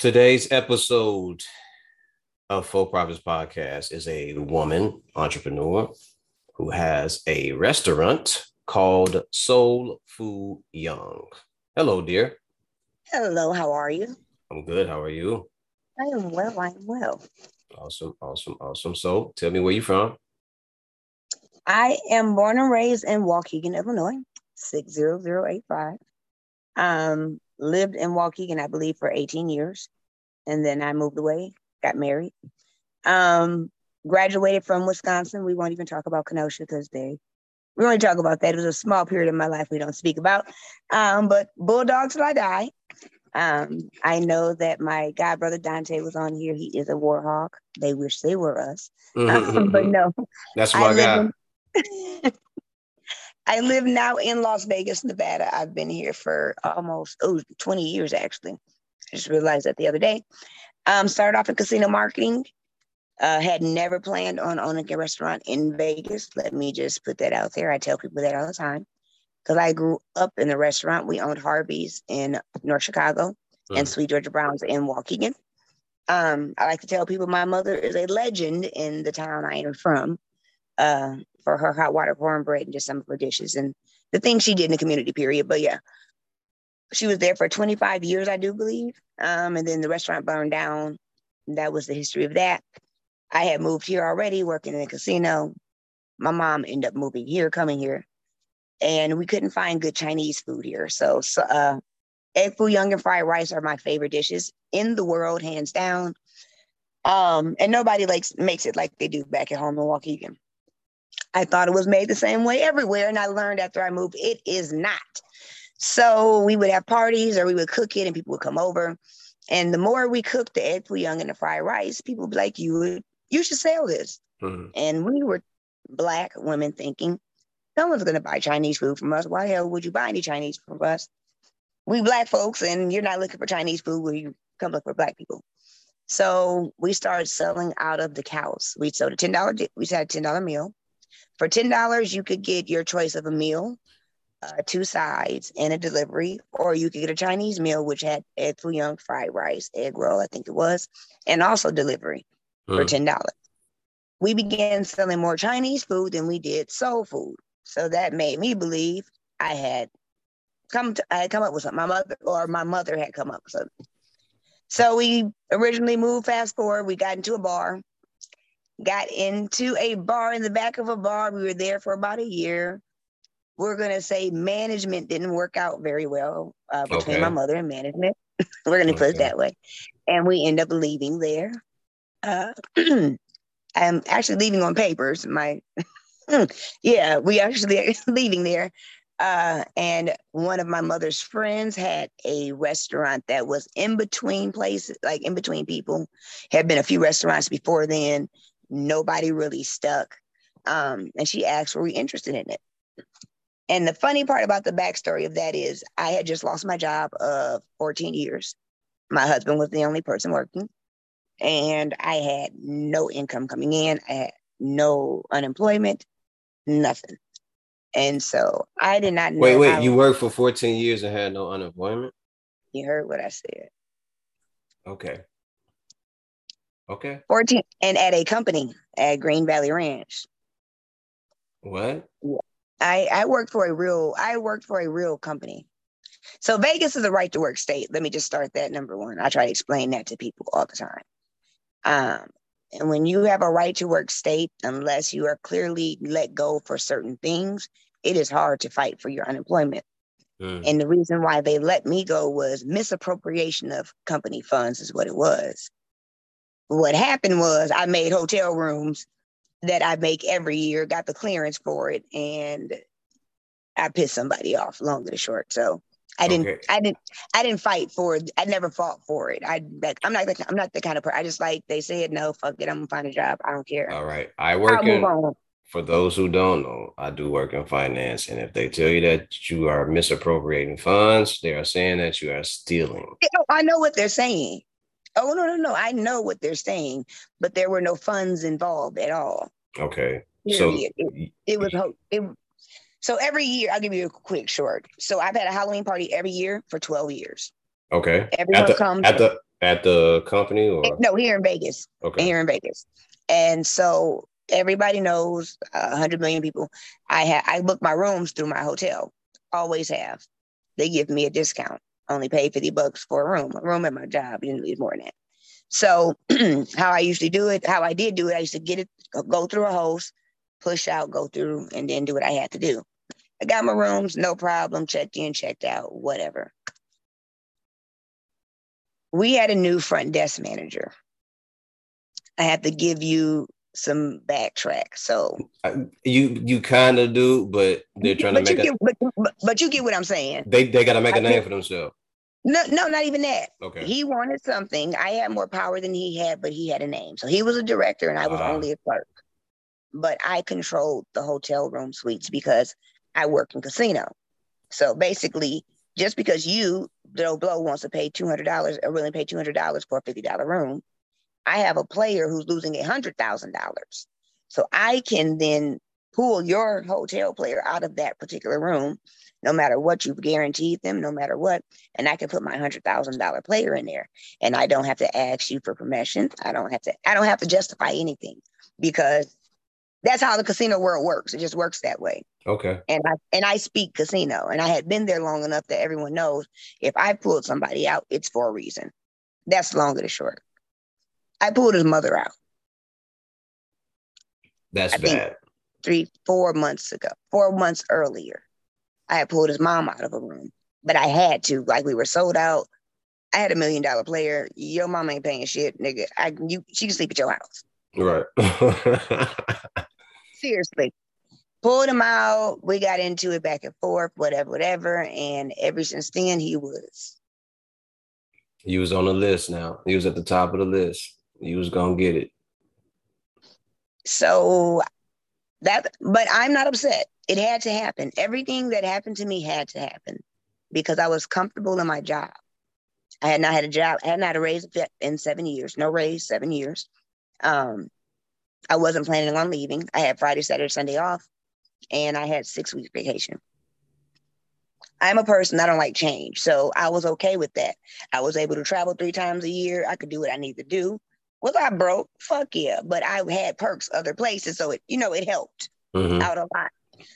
Today's episode of For Profits Podcast is a woman entrepreneur who has a restaurant called Soul Fo Young. Hello, dear. Hello, how are you? I'm good. How are you? I am well. I'm well. Awesome. So tell me where you're from. I am born and raised in Waukegan, Illinois, 60085. Lived in Waukegan, I believe, for 18 years. And then I moved away, got married. Graduated from Wisconsin. We won't even talk about Kenosha because we only talk about that. It was a small period of my life we don't speak about. But Bulldogs till I die. I know that my god brother Dante was on here. He is a war hawk. They wish they were us. But no. That's my guy. I live now in Las Vegas, Nevada. I've been here for almost 20 years, actually. I just realized that the other day. Started off in casino marketing. Had never planned on owning a restaurant in Vegas. Let me just put that out there. I tell people that all the time. Because I grew up in the restaurant. We owned Harvey's in North Chicago and Sweet Georgia Brown's in Waukegan. I like to tell people my mother is a legend in the town I am from. For her hot water cornbread and just some of her dishes and the things she did in the community, period. But yeah, she was there for 25 years, I do believe. And then the restaurant burned down. That was the history of that. I had moved here already, working in a casino. My mom ended up moving here, coming here. And we couldn't find good Chinese food here. So egg foo young and fried rice are my favorite dishes in the world, hands down. And nobody makes it like they do back at home in Waukegan. I thought it was made the same way everywhere. And I learned after I moved, it is not. So we would have parties or we would cook it and people would come over. And the more we cooked the egg foo young and the fried rice, people would be like, you should sell this. And we were Black women thinking, no one's going to buy Chinese food from us. Why the hell would you buy any Chinese food from us? We Black folks, and you're not looking for Chinese food where you come look for Black people. So we started selling out of the cows. We sold a $10. We had a $10 meal. For $10, you could get your choice of a meal, 2 sides, and a delivery, or you could get a Chinese meal, which had egg foo young, fried rice, egg roll, I think it was, and also delivery for $10. We began selling more Chinese food than we did soul food. So that made me believe I had come up with something. My mother had come up with something. So we originally moved. Fast forward, we got into a bar in the back of a bar. We were there for about a year. We're going to say management didn't work out very well between my mother and management. We're going to put it that way. And we end up leaving there. I'm actually leaving on papers. We actually leaving there. And one of my mother's friends had a restaurant that was in between places, like in between people. Had been a few restaurants before then. Nobody really stuck. And she asked, were we interested in it? And the funny part about the backstory of that is I had just lost my job of 14 years. My husband was the only person working. And I had no income coming in. I had no unemployment, nothing. And so I did not know. Wait, you worked for 14 years and had no unemployment? You heard what I said. Okay. 14, and at a company at Green Valley Ranch. What? Yeah. I worked for a real company. So Vegas is a right to work state. Let me just start that, number one. I try to explain that to people all the time. And when you have a right to work state, unless you are clearly let go for certain things, it is hard to fight for your unemployment. And the reason why they let me go was misappropriation of company funds is what it was. What happened was I made hotel rooms that I make every year, got the clearance for it, and I pissed somebody off, long and short. So I didn't fight for it. I never fought for it. I'm not the kind of person. I just they said no, fuck it. I'm gonna find a job. I don't care. All right. For those who don't know, I do work in finance. And if they tell you that you are misappropriating funds, they are saying that you are stealing. I know what they're saying. Oh, no. I know what they're saying, but there were no funds involved at all. Okay. Period. So So every year, I'll give you a quick short. So I've had a Halloween party every year for 12 years. Okay. Everyone comes. At the At the company? Or? No, here in Vegas. Okay. Here in Vegas. And so everybody knows, 100 million people. I book my rooms through my hotel. Always have. They give me a discount. Only pay $50 for a room. A room at my job usually is more than that. So how I usually do it, how I did do it, I used to get it, go through a host, push out, go through, and then do what I had to do. I got my rooms, no problem, checked in, checked out, whatever. We had a new front desk manager. I have to give you some backtrack. So you kind of do, but they're trying to make it. But you get what I'm saying. They got to make a name for themselves. No, not even that. Okay. He wanted something. I had more power than he had, but he had a name. So he was a director and I was only a clerk. But I controlled the hotel room suites because I work in casino. So basically, just because you, Joe Blow, wants to pay $200 or willing to pay $200 for a $50 room, I have a player who's losing $100,000. So I can then pull your hotel player out of that particular room, no matter what you've guaranteed them, no matter what. And I can put my $100,000 player in there. And I don't have to ask you for permission. I don't have to justify anything, because that's how the casino world works. It just works that way. Okay. And I speak casino, and I had been there long enough that everyone knows if I pulled somebody out, it's for a reason. That's long and short. I pulled his mother out. That's bad. 3-4 months ago, 4 months earlier, I had pulled his mom out of a room, but I had to, like, we were sold out. I had $1 million player. Your mom ain't paying shit, nigga. She can sleep at your house. Right. Seriously. Pulled him out. We got into it back and forth, whatever. And ever since then, he was on the list now. He was at the top of the list. He was going to get it. So but I'm not upset. It had to happen. Everything that happened to me had to happen because I was comfortable in my job. I had not had a job. I had not had a raise in 7 years. No raise, 7 years. I wasn't planning on leaving. I had Friday, Saturday, Sunday off, and I had 6 weeks vacation. I'm a person, I don't like change. So I was okay with that. I was able to travel 3 times a year. I could do what I need to do. Was I broke? Fuck yeah. But I had perks other places. So it helped out a lot.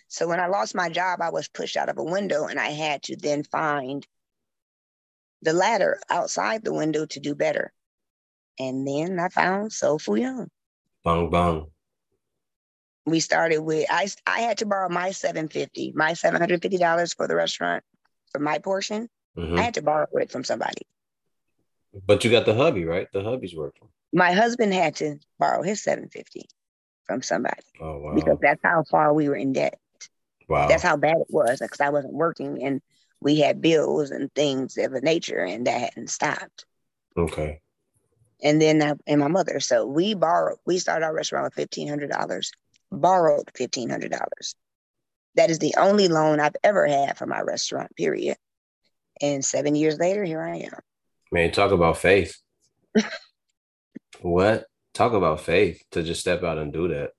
So when I lost my job, I was pushed out of a window, and I had to then find the ladder outside the window to do better. And then I found Soul Fo Young. Bang, bang. We started with, I had to borrow my $750, my $750 for the restaurant, for my portion. Mm-hmm. I had to borrow it from somebody. But you got the hubby, right? The hubby's working. My husband had to borrow his $750 from somebody. Oh, wow. Because that's how far we were in debt. Wow. That's how bad it was, because I wasn't working, and we had bills and things of a nature, and that hadn't stopped. Okay. And then my mother. So we started our restaurant with $1,500, borrowed $1,500. That is the only loan I've ever had for my restaurant, period. And 7 years later, here I am. Man, talk about faith. What? Talk about faith to just step out and do that.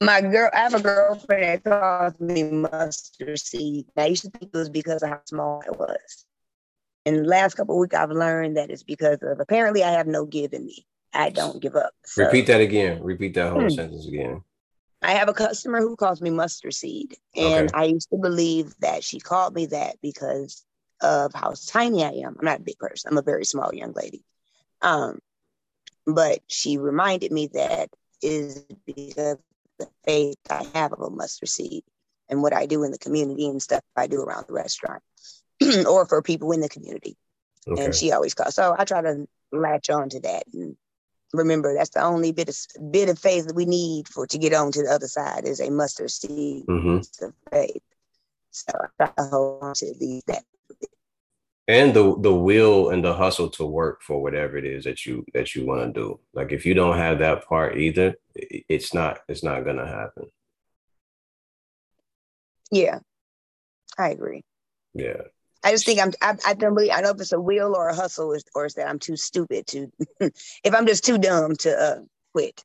I have a girlfriend that calls me mustard seed. I used to think it was because of how small I was. In the last couple of weeks, I've learned that it's because of, apparently, I have no give in me. I don't give up. So. Repeat that again. Repeat that whole sentence again. I have a customer who calls me mustard seed. And okay. I used to believe that she called me that because of how tiny I am. I'm not a big person. I'm a very small young lady. But she reminded me that is because of the faith I have of a mustard seed and what I do in the community and stuff I do around the restaurant. Or for people in the community. Okay. And she always calls. So I try to latch on to that. And remember, that's the only bit of faith that we need to get on to the other side is a mustard seed of faith. So I try to hold on to that. And the will and the hustle to work for whatever it is that you want to do. Like if you don't have that part either, it's not going to happen. Yeah, I agree. Yeah. I just think I don't know if it's a will or a hustle or it's that I'm too stupid to, if I'm just too dumb to quit.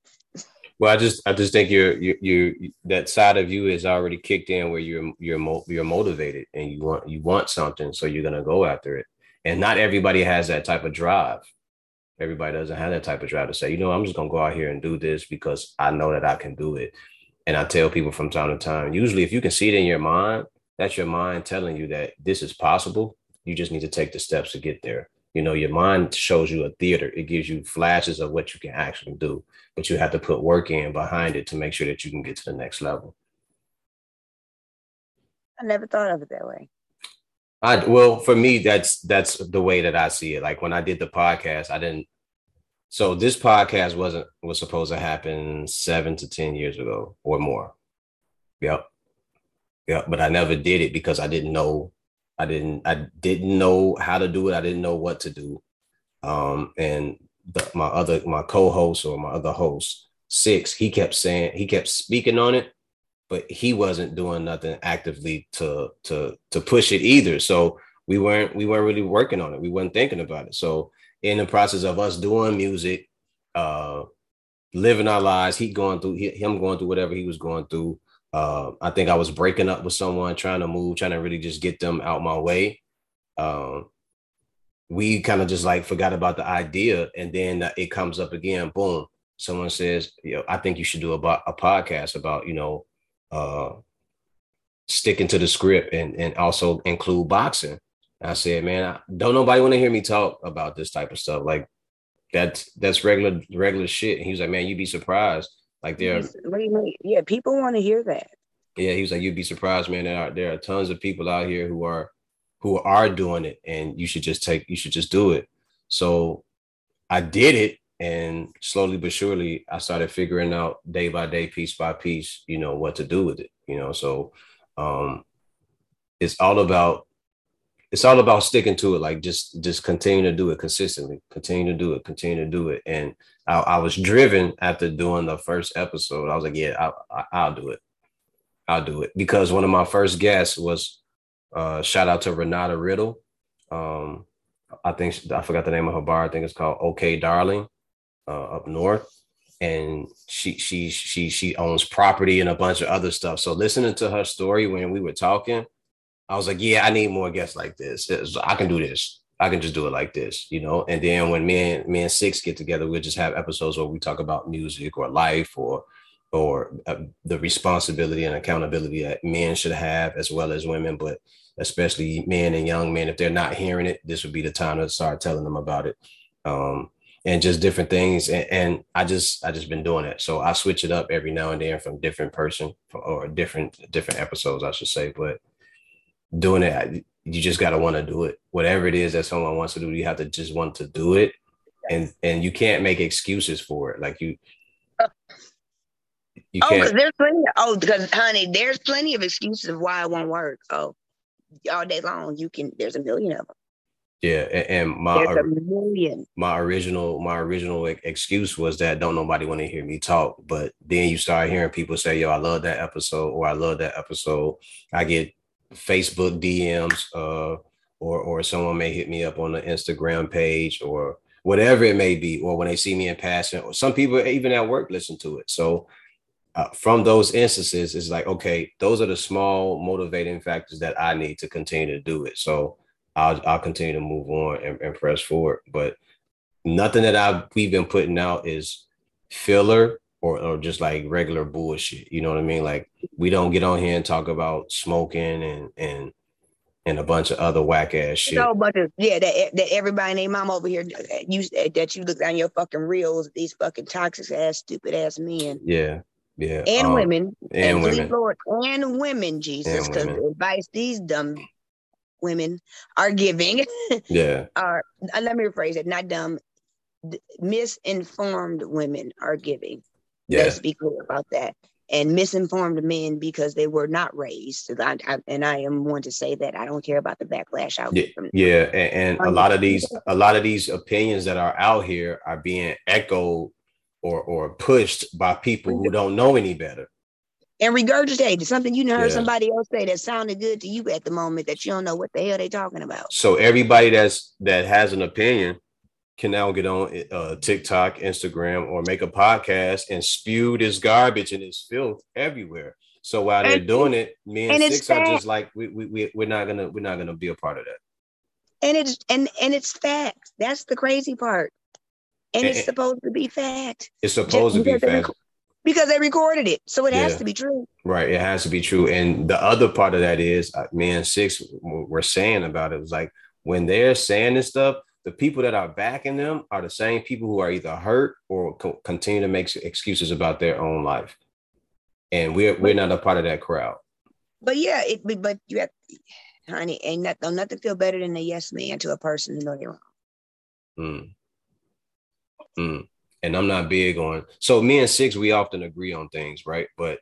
Well, I just think you're that side of you is already kicked in where you're motivated and you want something. So you're going to go after it. And not everybody has that type of drive. Everybody doesn't have that type of drive to say, you know, I'm just going to go out here and do this because I know that I can do it. And I tell people from time to time, usually if you can see it in your mind, that's your mind telling you that this is possible. You just need to take the steps to get there. You know, your mind shows you a theater. It gives you flashes of what you can actually do, but you have to put work in behind it to make sure that you can get to the next level. I never thought of it that way. Well, for me, that's the way that I see it. Like when I did the podcast, so this podcast was supposed to happen 7 to 10 years ago or more. Yep. Yeah. But I never did it because I didn't know how to do it. I didn't know what to do. And my co-host or my other host, Six, he kept speaking on it, but he wasn't doing nothing actively to push it either. So we weren't really working on it. We weren't thinking about it. So in the process of us doing music, living our lives, him going through whatever he was going through. I think I was breaking up with someone, trying to move, trying to really just get them out my way. We kind of just like forgot about the idea. And then it comes up again. Boom. Someone says, "Yo, I think you should do a podcast about, you know, sticking to the script and also include boxing." And I said, "Man, don't nobody want to hear me talk about this type of stuff. Like that's regular shit." And he was like, "Man, you'd be surprised. Like what do you mean? Yeah, people want to hear that." Yeah, he was like, "You'd be surprised, man. There are tons of people out here who are doing it, and you should just do it." So I did it. And slowly but surely, I started figuring out day by day, piece by piece, you know, what to do with it, you know. So it's all about sticking to it, like just continue to do it consistently, continue to do it. And I was driven after doing the first episode. I was like, yeah, I'll do it. Because one of my first guests was shout out to Renata Riddle. I forgot the name of her bar. I think it's called OK Darling. Up north, and she owns property and a bunch of other stuff. So listening to her story when we were talking, I was like, yeah, I need more guests like this. I can do this. I can just do it like this, you know. And then when me and Six get together, we'll just have episodes where we talk about music or life or the responsibility and accountability that men should have as well as women, but especially men and young men. If they're not hearing it, this would be the time to start telling them about it. And just different things. And I just been doing that. So I switch it up every now and then from different person or different episodes, I should say. But doing it, you just got to want to do it. Whatever it is that someone wants to do, you have to just want to do it. And you can't make excuses for it. Like you can't. There's plenty of excuses of why it won't work. Oh, all day long, there's a million of them. Yeah, and my original excuse was that don't nobody want to hear me talk. But then you start hearing people say, "Yo, I love that episode," or "I love that episode." I get Facebook DMs, or someone may hit me up on the Instagram page, or whatever it may be, or when they see me in passing, or some people even at work listen to it. So from those instances, it's like, okay, those are the small motivating factors that I need to continue to do it. So I'll continue to move on and press forward. But nothing that we've been putting out is filler or just like regular bullshit. You know what I mean? Like we don't get on here and talk about smoking and a bunch of other whack ass shit. No, but that everybody named mom over here that you look down your fucking reels, these fucking toxic ass, stupid ass men. Yeah. Yeah. And women. And women. Lord, and women, Jesus, because the advice these dumb women are giving let me rephrase it, not dumb, misinformed women are giving. Let's be clear about that. And misinformed men, because they were not raised. I am one to say that I don't care about the backlash out there. And a lot of these opinions that are out here are being echoed or pushed by people who don't know any better. And regurgitated something heard somebody else say that sounded good to you at the moment that you don't know what the hell they're talking about. So everybody that has an opinion can now get on TikTok, Instagram, or make a podcast and spew this garbage and this filth everywhere. So while they're doing it, me and Six are just like, we're not gonna be a part of that. And it's fact. That's the crazy part. And it's supposed to be fact. It's supposed to be fact. Because they recorded it. So it has to be true. Right. It has to be true. And the other part of that is, me and Six were saying about it, was like, when they're saying this stuff, the people that are backing them are the same people who are either hurt or continue to make excuses about their own life. And we're not a part of that crowd. But yeah, but you have, honey, ain't nothing feel better than a yes man to a person who knows they're wrong. And I'm not big on, so me and Six, we often agree on things, right? But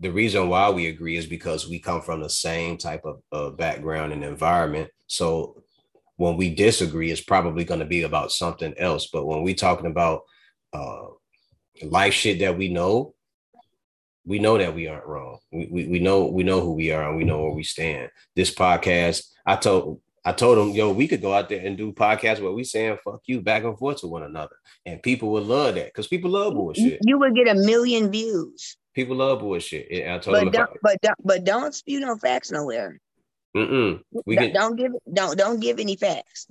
the reason why we agree is because we come from the same type of background and environment. So when we disagree, it's probably going to be about something else. But when we're talking about life shit that we know that we aren't wrong. We know who we are and we know where we stand. This podcast, I told them, yo, we could go out there and do podcasts where we saying fuck you back and forth to one another. And people would love that because people love bullshit. You would get 1 million views. People love bullshit. And I told them don't spew no facts nowhere. Don't give any facts.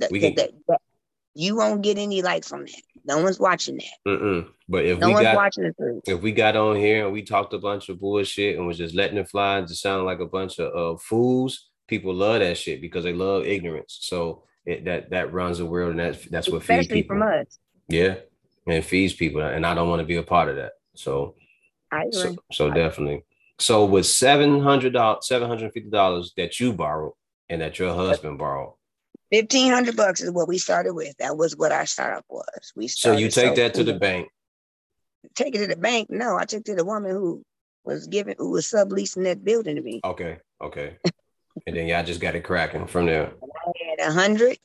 You won't get any likes from that. No one's watching that. But if we got on here and we talked a bunch of bullshit and was just letting it fly to sound like a bunch of fools, people love that shit because they love ignorance. So that runs the world, and that's what feeds people. Especially from us. Yeah, and feeds people, and I don't want to be a part of that. So, I agree. So definitely. So with $750 that you borrowed and that your husband borrowed, $1,500 is what we started with. That was what our startup was. So you take that to the bank. Take it to the bank? No, I took it to the woman who was subleasing that building to me. Okay. And then y'all just got it cracking from there. I had $100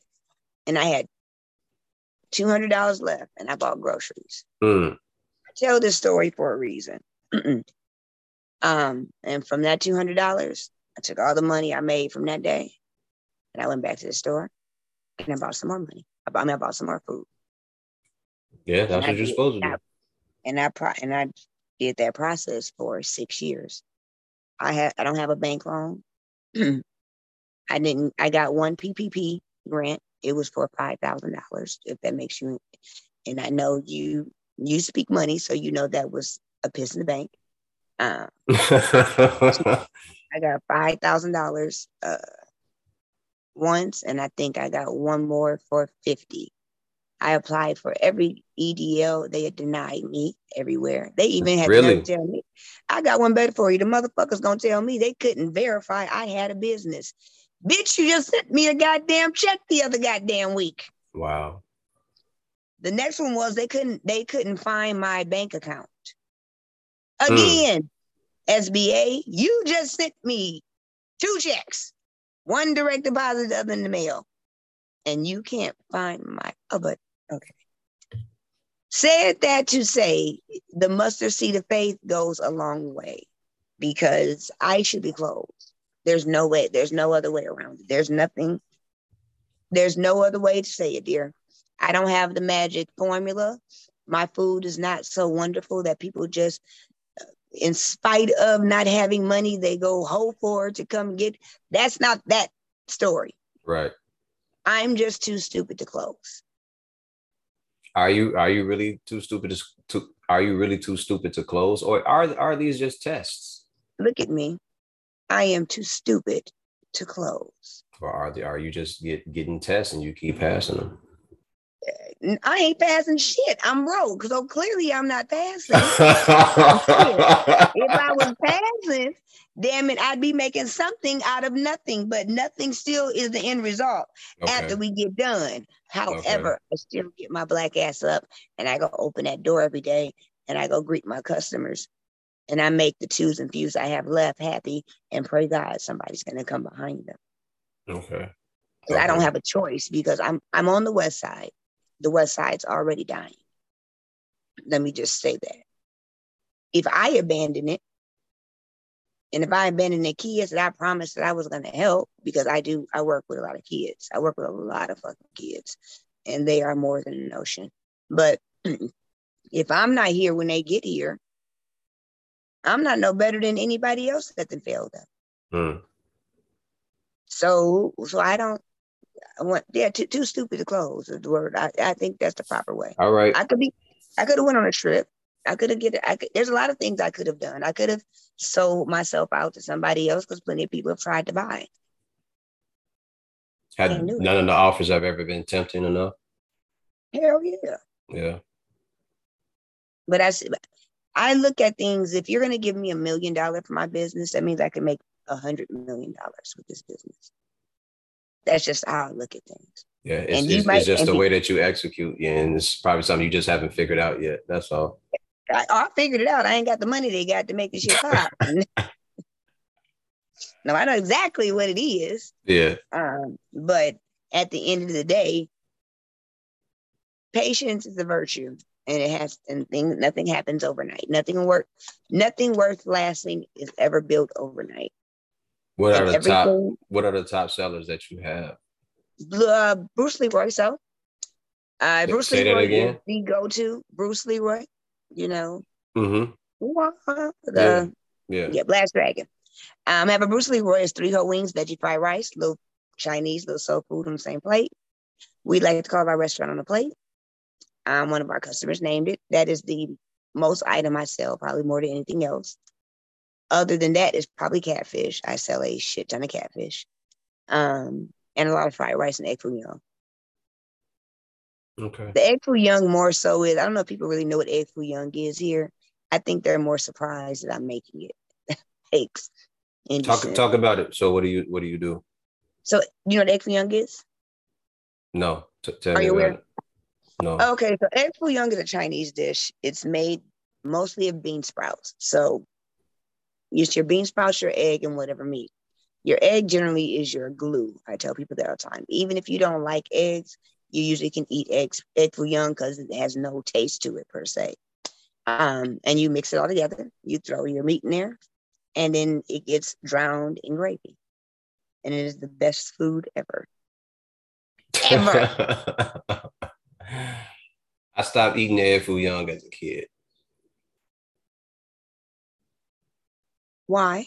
and I had $200 left and I bought groceries. I tell this story for a reason. And from that $200, I took all the money I made from that day and I went back to the store and I bought some more money. I bought some more food. Yeah, that's what you're supposed to do. And I did that process for 6 years. I don't have a bank loan. I got one PPP grant. It was for $5,000, if that makes you. And I know you speak money, so you know that was a piss in the bank. I got $5,000 once, and I think I got one more for $50. I applied for every EDL. They had denied me everywhere. They even had to tell me, I got one better for you. The motherfucker's going to tell me they couldn't verify I had a business. Bitch, you just sent me a goddamn check the other goddamn week. Wow. The next one was they couldn't find my bank account. Again, SBA, you just sent me 2 checks. One direct deposit, the other in the mail. And you can't find my... Oh, but... Okay. Said that to say the mustard seed of faith goes a long way because I should be closed. There's no way. There's no other way around it. There's nothing. There's no other way to say it, dear. I don't have the magic formula. My food is not so wonderful that people just, in spite of not having money, they go whole for to come get. That's not that story. Right. I'm just too stupid to close. Are you really too stupid to close, or are these just tests? Look at me. I am too stupid to close. Or are you just getting tests and you keep passing them? I ain't passing shit. I'm broke, so clearly I'm not passing. If I was passing, damn it, I'd be making something out of nothing, but nothing still is the end result after we get done. However, I still get my black ass up and I go open that door every day and I go greet my customers and I make the twos and fews I have left happy and pray God somebody's going to come behind them. Okay. I don't have a choice because I'm on the West Side. The West Side's already dying. Let me just say that. If I abandon it, and if I abandon the kids that I promised that I was going to help, because I work with a lot of kids. I work with a lot of fucking kids, and they are more than an ocean. But if I'm not here when they get here, I'm not no better than anybody else that failed them. So I don't. too stupid to close is the word. I think that's the proper way. All right. I could have went on a trip. I could have there's a lot of things I could have done. I could have sold myself out to somebody else because plenty of people have tried to buy. Had none of the offers I've ever been tempting enough. Hell yeah. Yeah. But I look at things, if you're going to give me $1 million for my business, that means I can make $100 million with this business. That's just how I look at things. Yeah, it's just the way that you execute. Yeah, and it's probably something you just haven't figured out yet. That's all. I figured it out. I ain't got the money they got to make this shit pop. No, I know exactly what it is. Yeah. But at the end of the day, patience is a virtue, and nothing happens overnight. Nothing worth lasting is ever built overnight. What are the top sellers that you have? Bruce Leroy. So, Bruce Say Leroy that again? Is the go-to. Bruce Leroy, you know. Mm-hmm. Blast Dragon. I have a Bruce Leroy. It's 3 whole wings, veggie fried rice, little Chinese, little soul food on the same plate. We like to call our restaurant on the plate. One of our customers named it. That is the most item I sell, probably more than anything else. Other than that, it's probably catfish. I sell a shit ton of catfish. And a lot of fried rice and egg foo young. Okay. The egg foo young more so is, I don't know if people really know what egg foo young is here. I think they're more surprised that I'm making it. Eggs. Talk about it. So what do you do? So you know what egg foo young is? No. Tell me about it. No. Okay, so egg foo young is a Chinese dish. It's made mostly of bean sprouts. So it's your bean sprouts, your egg, and whatever meat. Your egg generally is your glue. I tell people that all the time. Even if you don't like eggs, you usually can eat egg foo young because it has no taste to it per se. And you mix it all together. You throw your meat in there, and then it gets drowned in gravy. And it is the best food ever. Ever. I stopped eating egg foo young as a kid. Why?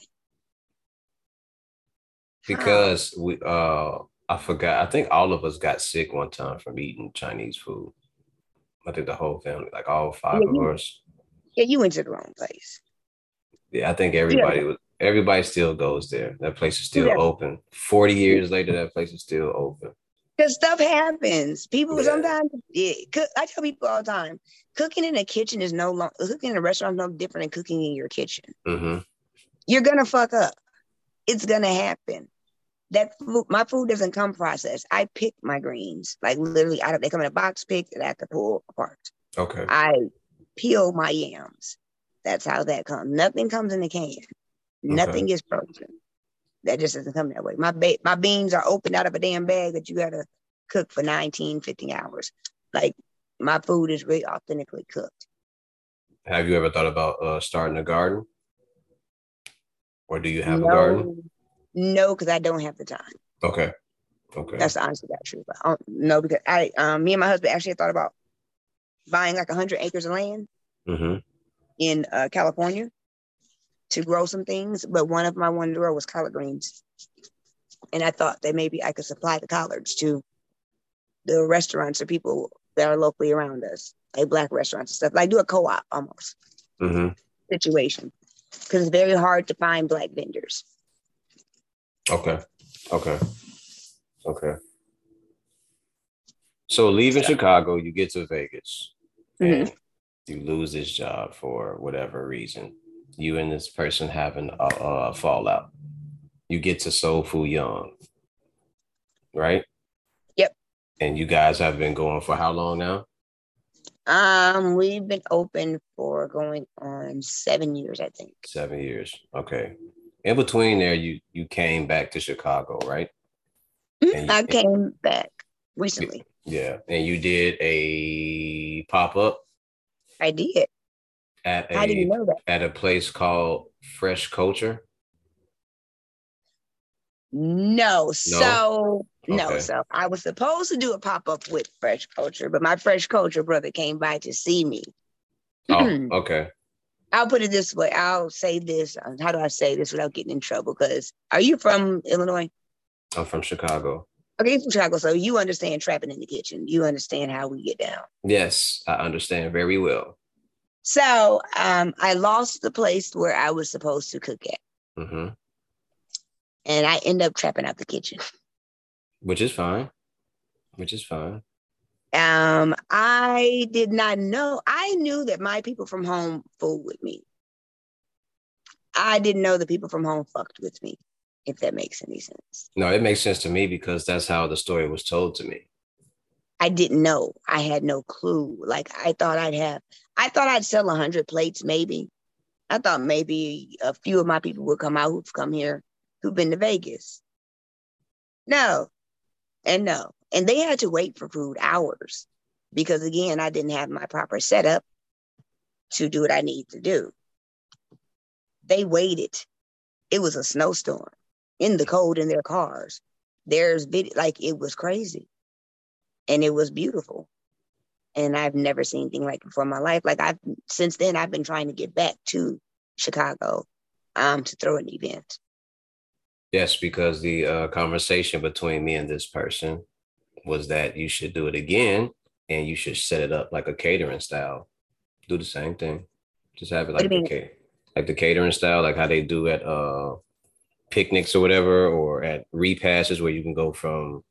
Because we, I forgot. I think all of us got sick one time from eating Chinese food. I think the whole family, like all 5 of us. Yeah, you went to the wrong place. Yeah, I think everybody still goes there. That place is still open. 40 years later, that place is still open. Because stuff happens. People sometimes, I tell people all the time, cooking in a kitchen is cooking in a restaurant is no different than cooking in your kitchen. Mm-hmm. You're going to fuck up. It's going to happen. My food doesn't come processed. I pick my greens. Like literally, they come in a box pick that I have to pull apart. Okay. I peel my yams. That's how that comes. Nothing comes in a can. Okay. Nothing is frozen. That just doesn't come that way. My beans are opened out of a damn bag that you got to cook for 15 hours. Like my food is really authentically cooked. Have you ever thought about starting a garden? Or do you have a garden? No, because I don't have the time. Okay. That's honestly the truth. No, because me and my husband actually thought about buying like 100 acres of land in California to grow some things. But one of my wanted to grow was collard greens. And I thought that maybe I could supply the collards to the restaurants or people that are locally around us, like Black restaurants and stuff. Like do a co-op almost situation. Because it's very hard to find Black vendors. Okay. So leaving Chicago, you get to Vegas. And you lose this job for whatever reason. You and this person having a fallout. You get to Soul Fo Young, right? Yep. And you guys have been going for how long now? We've been open for going on 7 years, I think. 7 years. Okay. In between there, you came back to Chicago, right? I came back recently. Yeah. And you did a pop-up? I did. How do you know that? At a place called Fresh Culture? No. So... No, so I was supposed to do a pop-up with Fresh Culture, but my Fresh Culture brother came by to see me. Oh, okay. I'll put it this way. I'll say this. How do I say this without getting in trouble? Because are you from Illinois? I'm from Chicago. Okay, you're from Chicago, so you understand trapping in the kitchen. You understand how we get down. Yes, I understand very well. So I lost the place where I was supposed to cook at. Mm-hmm. And I end up trapping out the kitchen. Which is fine. Which is fine. I did not know. I knew that my people from home fooled with me. I didn't know the people from home fucked with me, if that makes any sense. No, it makes sense to me because that's how the story was told to me. I didn't know. I had no clue. Like, I thought I'd sell 100 plates, maybe. I thought maybe a few of my people would come out who've come here, who've been to Vegas. No. And no. And they had to wait for food hours because, again, I didn't have my proper setup to do what I need to do. They waited. It was a snowstorm in the cold in their cars. It was crazy. And it was beautiful. And I've never seen anything like it before in my life. Since then, I've been trying to get back to Chicago to throw an event. Yes, because the conversation between me and this person was that you should do it again and you should set it up like a catering style. Do the same thing. Just have it like the catering style, like how they do at picnics or whatever, or at repasses where you can go from.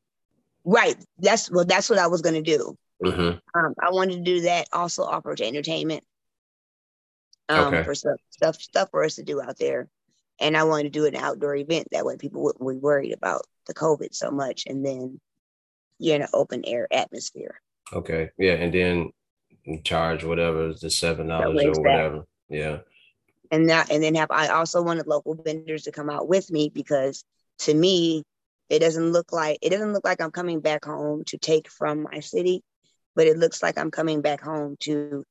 Right. That's what I was going to do. Mm-hmm. I wanted to do that. Also offer to entertainment for stuff for us to do out there. And I wanted to do an outdoor event. That way people wouldn't be worried about the COVID so much. And then you're in an open air atmosphere. Okay. Yeah. And then charge whatever, the $7 or whatever. Yeah. I also wanted local vendors to come out with me because to me, it doesn't look like I'm coming back home to take from my city, but it looks like I'm coming back home to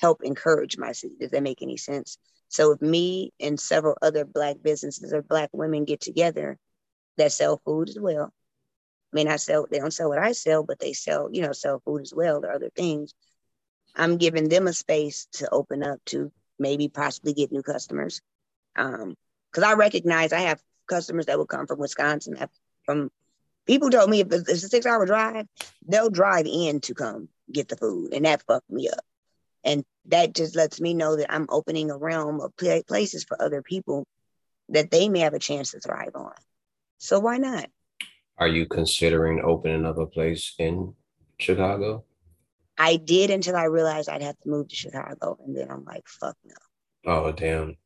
help encourage my city. Does that make any sense? So if me and several other Black businesses or Black women get together that sell food as well, they don't sell what I sell, but they sell food as well. There are other things. I'm giving them a space to open up to maybe possibly get new customers. Because I recognize I have customers that will come from Wisconsin. From people told me if it's a 6-hour drive, they'll drive in to come get the food. And that fucked me up. And that just lets me know that I'm opening a realm of places for other people that they may have a chance to thrive on. So why not? Are you considering opening up a place in Chicago? I did until I realized I'd have to move to Chicago. And then I'm like, fuck no. Oh, damn.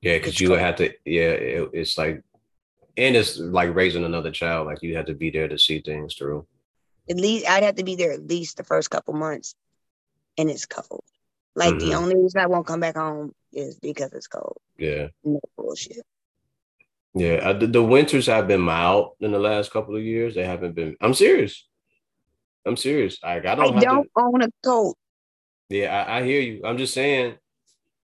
Yeah, because you would have to. Yeah, it's like. And it's like raising another child. Like you have to be there to see things through. At least I'd have to be there at least the first couple months. And it's cold. Like mm-hmm. The only reason I won't come back home is because it's cold. Yeah. No bullshit. Yeah. The winters have been mild in the last couple of years. They haven't been. I'm serious. I don't own a coat. Yeah, I hear you. I'm just saying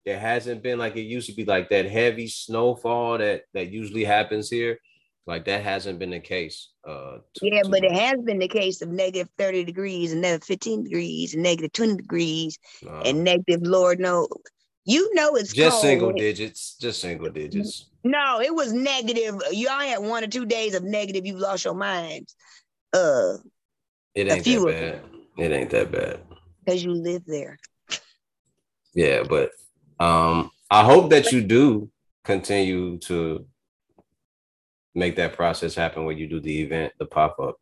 there hasn't been like it used to be, like that heavy snowfall that usually happens here. Like that hasn't been the case. It has been the case of negative 30 degrees and negative 15 degrees and negative 20 degrees and negative Lord knows. You know it's just cold. Just single digits. No, it was negative. Y'all had 1 or 2 days of negative. You lost your minds. It ain't that bad. Because you live there. Yeah, but I hope that you do continue to make that process happen when you do the event, the pop-up.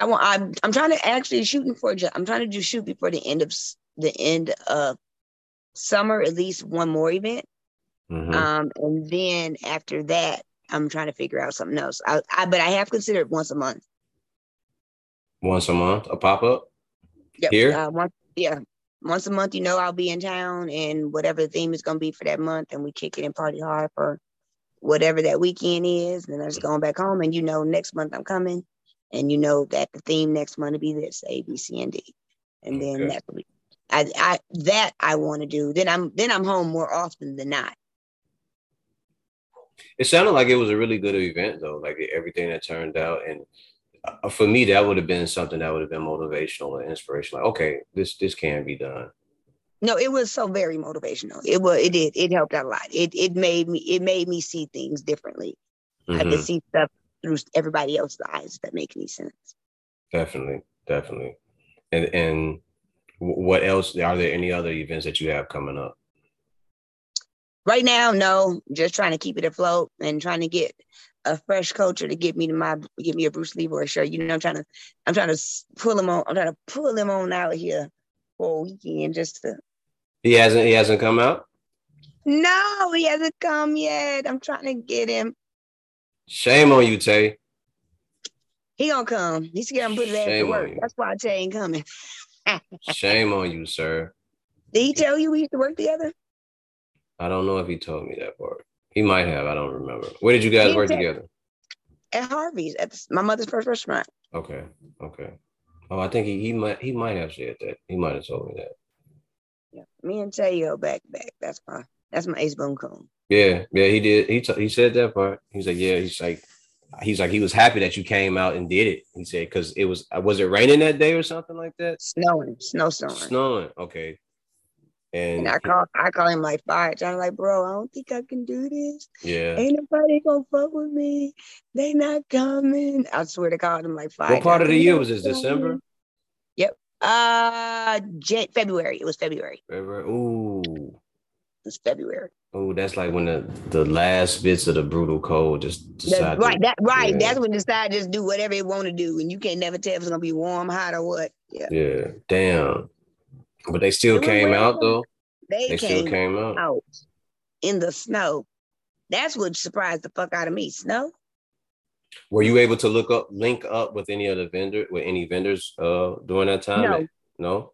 I'm trying to actually shoot before the end of summer, at least one more event. Mm-hmm. And then after that, I'm trying to figure out something else. But I have considered once a month. Once a month, a pop-up? Yep. Here? Once a month, I'll be in town and whatever the theme is going to be for that month, and we kick it and party hard for whatever that weekend is. Then I'm just going back home and next month I'm coming and that the theme next month will be this, A, B, C, and D. And then that's what I want to do. Then I'm home more often than not. It sounded like it was a really good event though, like everything that turned out. And for me, that would have been something that would have been motivational and inspirational. Like, okay, this can be done. No, it was so very motivational. It helped out a lot. It made me see things differently. Mm-hmm. I could see stuff through everybody else's eyes, if that makes any sense. Definitely, definitely. And what else? Are there any other events that you have coming up? Right now, no. Just trying to keep it afloat and trying to get a fresh culture to get me to my, give me a Bruce Leroy shirt. You know, I'm trying to pull him on. I'm trying to pull him on out here for a weekend just to. He hasn't come out? No, he hasn't come yet. I'm trying to get him. Shame on you, Tay. He gonna come. He's gonna put his ass to work. That's why Tay ain't coming. Shame on you, sir. Did he tell you we used to work together? I don't know if he told me that part. He might have. I don't remember. Where did you guys work together? At Harvey's, at my mother's first restaurant. Okay. Okay. Oh, I think he might have said that. He might have told me that. Yeah, me and Tay go back. That's my ace boom cone. Yeah, he did. He said that part. He's like, yeah. He's like, he was happy that you came out and did it. He said, because it was it raining that day or something like that? Snowing. Okay. And I call him like 5 times. I'm like, bro, I don't think I can do this. Yeah. Ain't nobody gonna fuck with me. They not coming. I swear to God, I'm like 5 times. What part of the year was this? December? Yep. February. It was February. Ooh. It's February. Oh, that's like when the last bits of the brutal cold just decide. Right. That's when decide just do whatever it want to do, and you can't never tell if it's gonna be warm, hot, or what. Yeah. Damn. But they still came out though. They still came out in the snow. That's what surprised the fuck out of me. Snow. Were you able to link up with any other vendor, with any vendors during that time? No.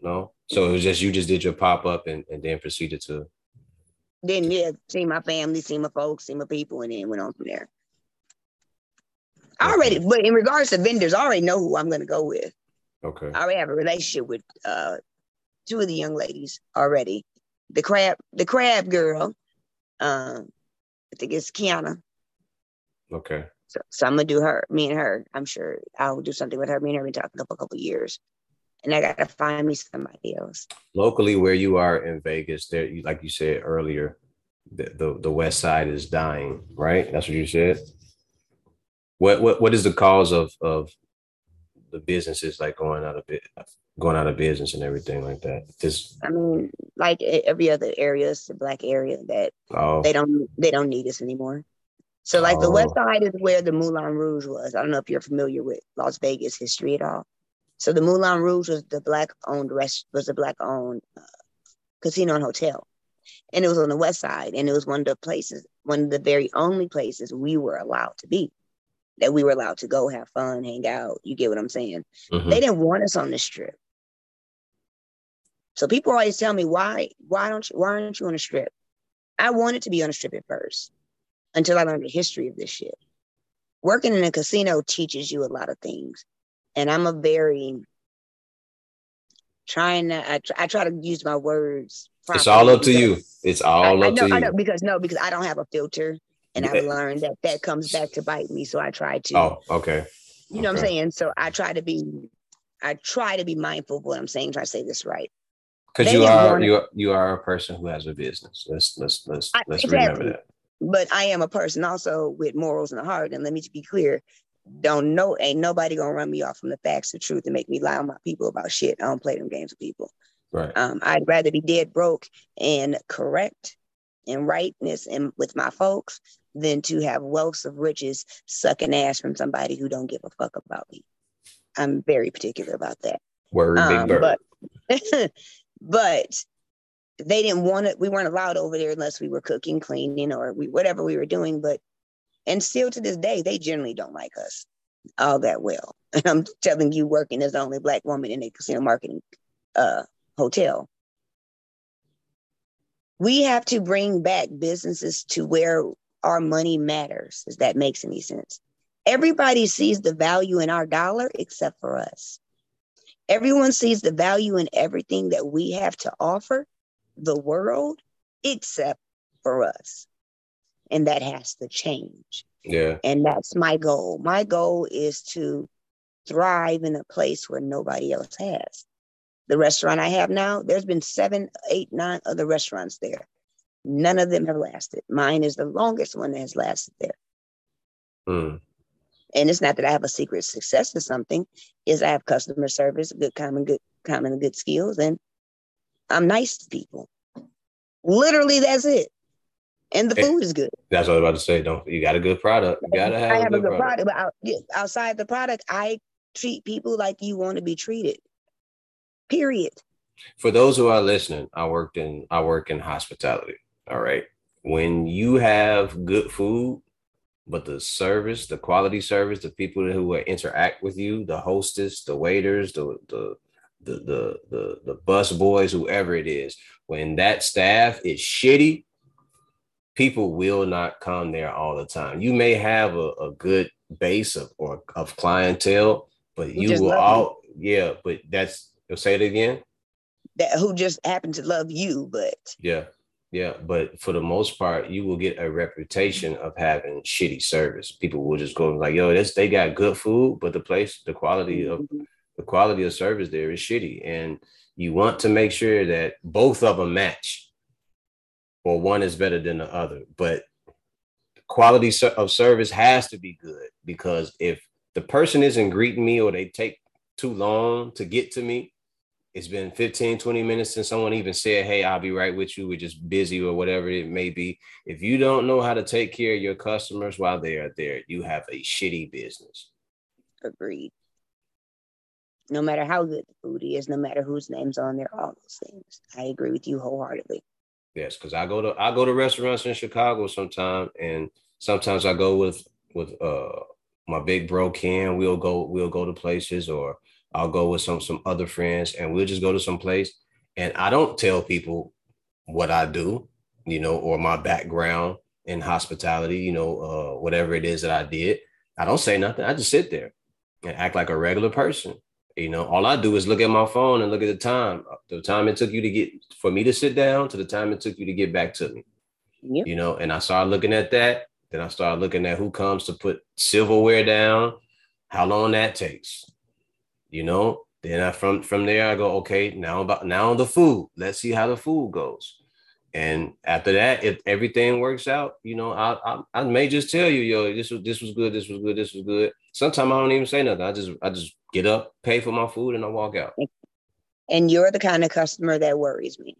So it was just, you just did your pop-up and then proceeded to... Then, yeah, see my family, see my folks, see my people, and then went on from there. I already, but in regards to vendors, I already know who I'm going to go with. Okay. I already have a relationship with 2 of the young ladies already. The crab girl, I think it's Kiana. Okay. So I'm going to do her, me and her. I'm sure I'll do something with her. Me and her have been talking for a couple of years. And I got to find me somebody else. Locally, where you are in Vegas, there, like you said earlier, the West Side is dying, right? That's what you said. What is the cause of the businesses like going out of business and everything like that? Just, I mean, like every other area, it's the Black area that they don't need us anymore. So like the West Side is where the Moulin Rouge was. I don't know if you're familiar with Las Vegas history at all. So the Moulin Rouge was the Black-owned casino and hotel. And it was on the West Side. And it was one of the very only places we were allowed to be, that we were allowed to go have fun, hang out. You get what I'm saying? Mm-hmm. They didn't want us on this strip. So people always tell me, why aren't you on a strip? I wanted to be on a strip at first until I learned the history of this shit. Working in a casino teaches you a lot of things. And I'm a very I try to use my words properly. It's all up to you. Because I don't have a filter. And I've learned that comes back to bite me. So I try to. Oh, okay. You know what I'm saying? So I try to be mindful of what I'm saying. Try to say this right. Because you are a person who has a business. Let's remember that. But I am a person also with morals in the heart. And let me be clear. Ain't nobody gonna run me off from the facts, the truth, and make me lie on my people about shit. I don't play them games with people. Right. I'd rather be dead broke and correct and rightness and with my folks than to have wealths of riches sucking ass from somebody who don't give a fuck about me. I'm very particular about that. Word, big bird. But they didn't want it. We weren't allowed over there unless we were cooking, cleaning, or whatever we were doing. But and still to this day, they generally don't like us all that well. And I'm telling you, working as the only Black woman in a casino marketing hotel. We have to bring back businesses to where our money matters, if that makes any sense. Everybody sees the value in our dollar except for us. Everyone sees the value in everything that we have to offer the world except for us. And that has to change. Yeah. And that's my goal. My goal is to thrive in a place where nobody else has. The restaurant I have now, there's been 7, 8, 9 other restaurants there. None of them have lasted. Mine is the longest one that has lasted there. And it's not that I have a secret success or something. Is I have customer service, good skills, and I'm nice to people. Literally, that's it. And the food is good. That's what I was about to say. You got a good product. You gotta have I have a good product. But outside the product, I treat people like you want to be treated. Period. For those who are listening, I work in hospitality. All right. When you have good food, but the service, the quality service, the people who interact with you, the hostess, the waiters, the bus boys, whoever it is, when that staff is shitty, people will not come there all the time. You may have a good base of clientele, but you will all But that's say it again. That who just happen to love you, but but for the most part, you will get a reputation of having shitty service. People will just go like, yo, they got good food, but the quality of service there is shitty. And you want to make sure that both of them match, or one is better than the other. But the quality of service has to be good, because if the person isn't greeting me, or they take too long to get to me, it's been 15, 20 minutes since someone even said, hey, I'll be right with you. We're just busy, or whatever it may be. If you don't know how to take care of your customers while they are there, you have a shitty business. Agreed. No matter how good the food is, no matter whose name's on there, all those things. I agree with you wholeheartedly. Yes, because I go to restaurants in Chicago sometimes, and sometimes I go with my big bro Ken. We'll go to places, or I'll go with some other friends, and we'll just go to some place. And I don't tell people what I do, or my background in hospitality, whatever it is that I did. I don't say nothing. I just sit there and act like a regular person. All I do is look at my phone and look at the time it took you to get for me to sit down to the time it took you to get back to me. Yep. And I started looking at that. Then I started looking at who comes to put silverware down, how long that takes. Then from there, I go, okay, now the food. Let's see how the food goes. And after that, if everything works out, I may just tell you, yo, this was good. Sometimes I don't even say nothing. I just get up, pay for my food, and I walk out. And you're the kind of customer that worries me.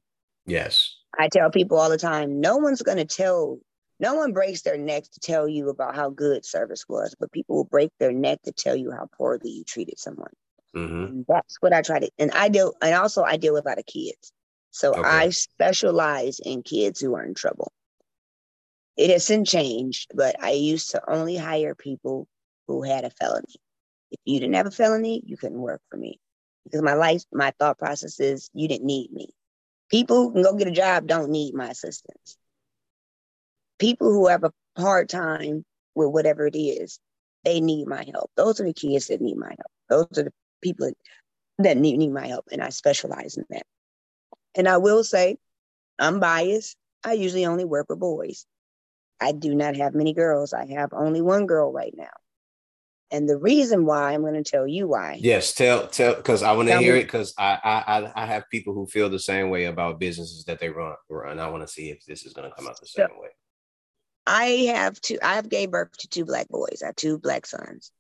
Yes. I tell people all the time, no one breaks their neck to tell you about how good service was, but people will break their neck to tell you how poorly you treated someone. Mm-hmm. And that's what I try to, and I do. And also I deal with a lot of kids. So okay. I specialize in kids who are in trouble. It hasn't changed, but I used to only hire people who had a felony. If you didn't have a felony, you couldn't work for me, because my thought process is you didn't need me. People who can go get a job don't need my assistance. People who have a hard time with whatever it is, they need my help. Those are the kids that need my help. Those are the people that need my help, and I specialize in that. And I will say, I'm biased. I usually only work with boys. I do not have many girls. I have only one girl right now. And the reason why, I'm going to tell you why. Yes, tell, because I want to hear it, because I have people who feel the same way about businesses that they run. I want to see if this is going to come out the same way. I have gave birth to two black boys. I have two black sons.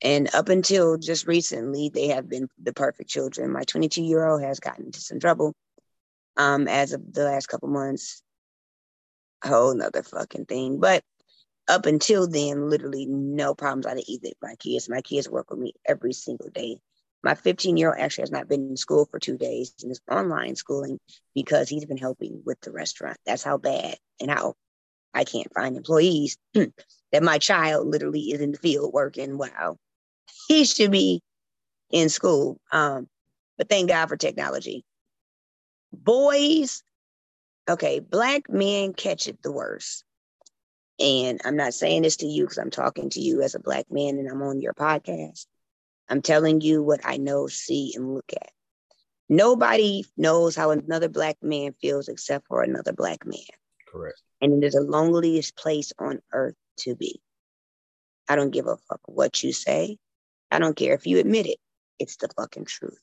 And up until just recently, they have been the perfect children. My 22-year-old has gotten into some trouble as of the last couple months. A whole nother fucking thing. But up until then, literally no problems out of either of my kids. My kids work with me every single day. My 15-year-old actually has not been in school for 2 days and is online schooling because he's been helping with the restaurant. That's how bad and how I can't find employees that my child literally is in the field working while he should be in school. But thank God for technology. Boys, okay, black men catch it the worst. And I'm not saying this to you because I'm talking to you as a black man and I'm on your podcast. I'm telling you what I know, see, and look at. Nobody knows how another black man feels except for another black man. Correct. And it is the loneliest place on earth to be. I don't give a fuck what you say. I don't care if you admit it. It's the fucking truth.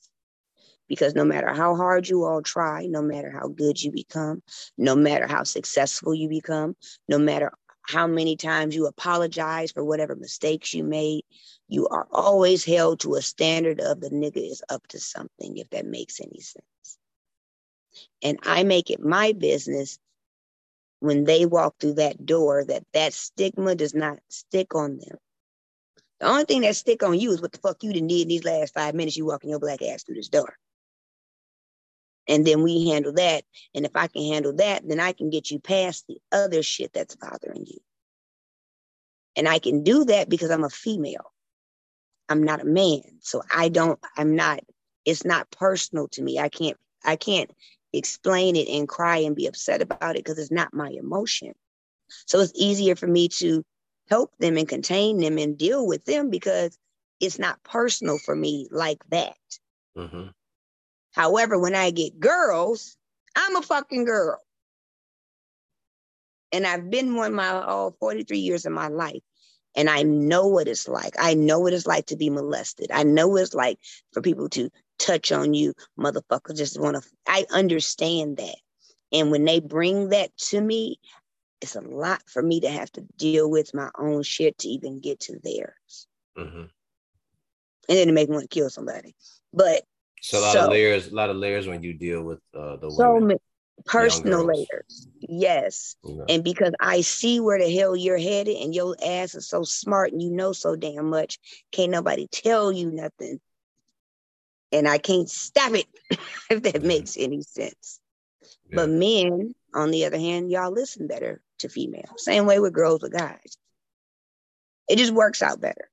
Because no matter how hard you all try, no matter how good you become, no matter how successful you become, no matter how many times you apologize for whatever mistakes you made. You are always held to a standard of the nigga is up to something, if that makes any sense. And I make it my business when they walk through that door that that stigma does not stick on them. The only thing that stick on you is what the fuck you done did in these last 5 minutes you walking your black ass through this door. And then we handle that. And if I can handle that, then I can get you past the other shit that's bothering you. And I can do that because I'm a female. I'm not a man. So it's not personal to me. I can't explain it and cry and be upset about it because it's not my emotion. So it's easier for me to help them and contain them and deal with them because it's not personal for me like that. Mm-hmm. However, when I get girls, I'm a fucking girl. And I've been one my all 43 years of my life. And I know what it's like. I know what it's like to be molested. I know what it's like for people to touch on you, motherfucker. I understand that. And when they bring that to me, it's a lot for me to have to deal with my own shit to even get to theirs. Mm-hmm. And then it makes me want to kill somebody. But so a lot of layers when you deal with the so women. Many personal layers, yes. Yeah. And because I see where the hell you're headed, and your ass is so smart and you know so damn much, can't nobody tell you nothing. And I can't stop it, if that makes any sense. Yeah. But men, on the other hand, y'all listen better to females. Same way with girls with guys. It just works out better.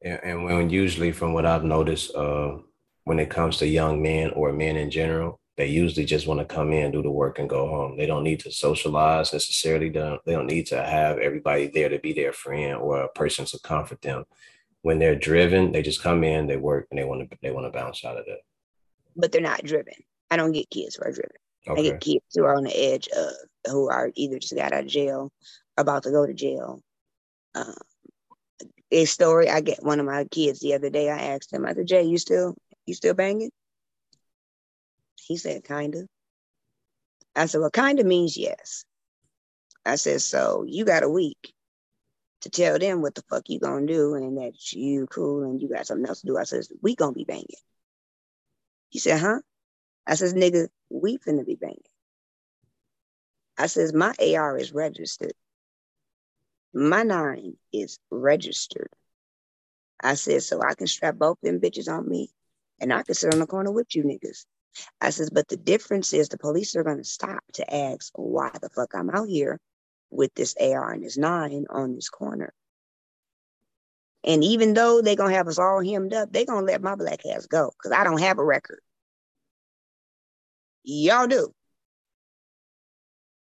And when usually, from what I've noticed, when it comes to young men or men in general, they usually just want to come in, do the work, and go home. They don't need to socialize necessarily. They don't need to have everybody there to be their friend or a person to comfort them. When they're driven, they just come in, they work, and they want to bounce out of it. But they're not driven. I don't get kids who are driven. Okay. I get kids who are on the edge of, who are either just got out of jail, about to go to jail. A story, I get one of my kids the other day. I asked him, I said, Jay, you still banging? He said, kind of. I said, well, kind of means yes. I said, so you got a week to tell them what the fuck you gonna do and that you cool and you got something else to do. I said, we gonna be banging. He said, huh? I says, nigga, we finna be banging. I says, my AR is registered. My 9 is registered. I said, so I can strap both them bitches on me and I can sit on the corner with you niggas. I says, but the difference is the police are going to stop to ask why the fuck I'm out here with this AR and this 9 on this corner. And even though they're going to have us all hemmed up, they're going to let my black ass go because I don't have a record. Y'all do.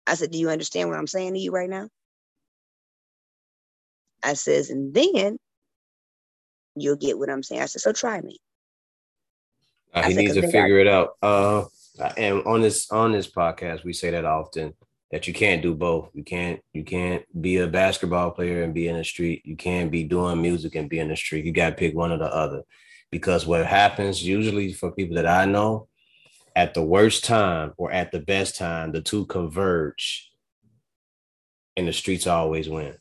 I said, do you understand what I'm saying to you right now? I says, and then you'll get what I'm saying. I said, so try me. He needs to figure it out. And on this podcast, we say that often that you can't do both. You can't be a basketball player and be in the street. You can't be doing music and be in the street. You got to pick one or the other, because what happens usually for people that I know, at the worst time or at the best time, the two converge, and the streets always win.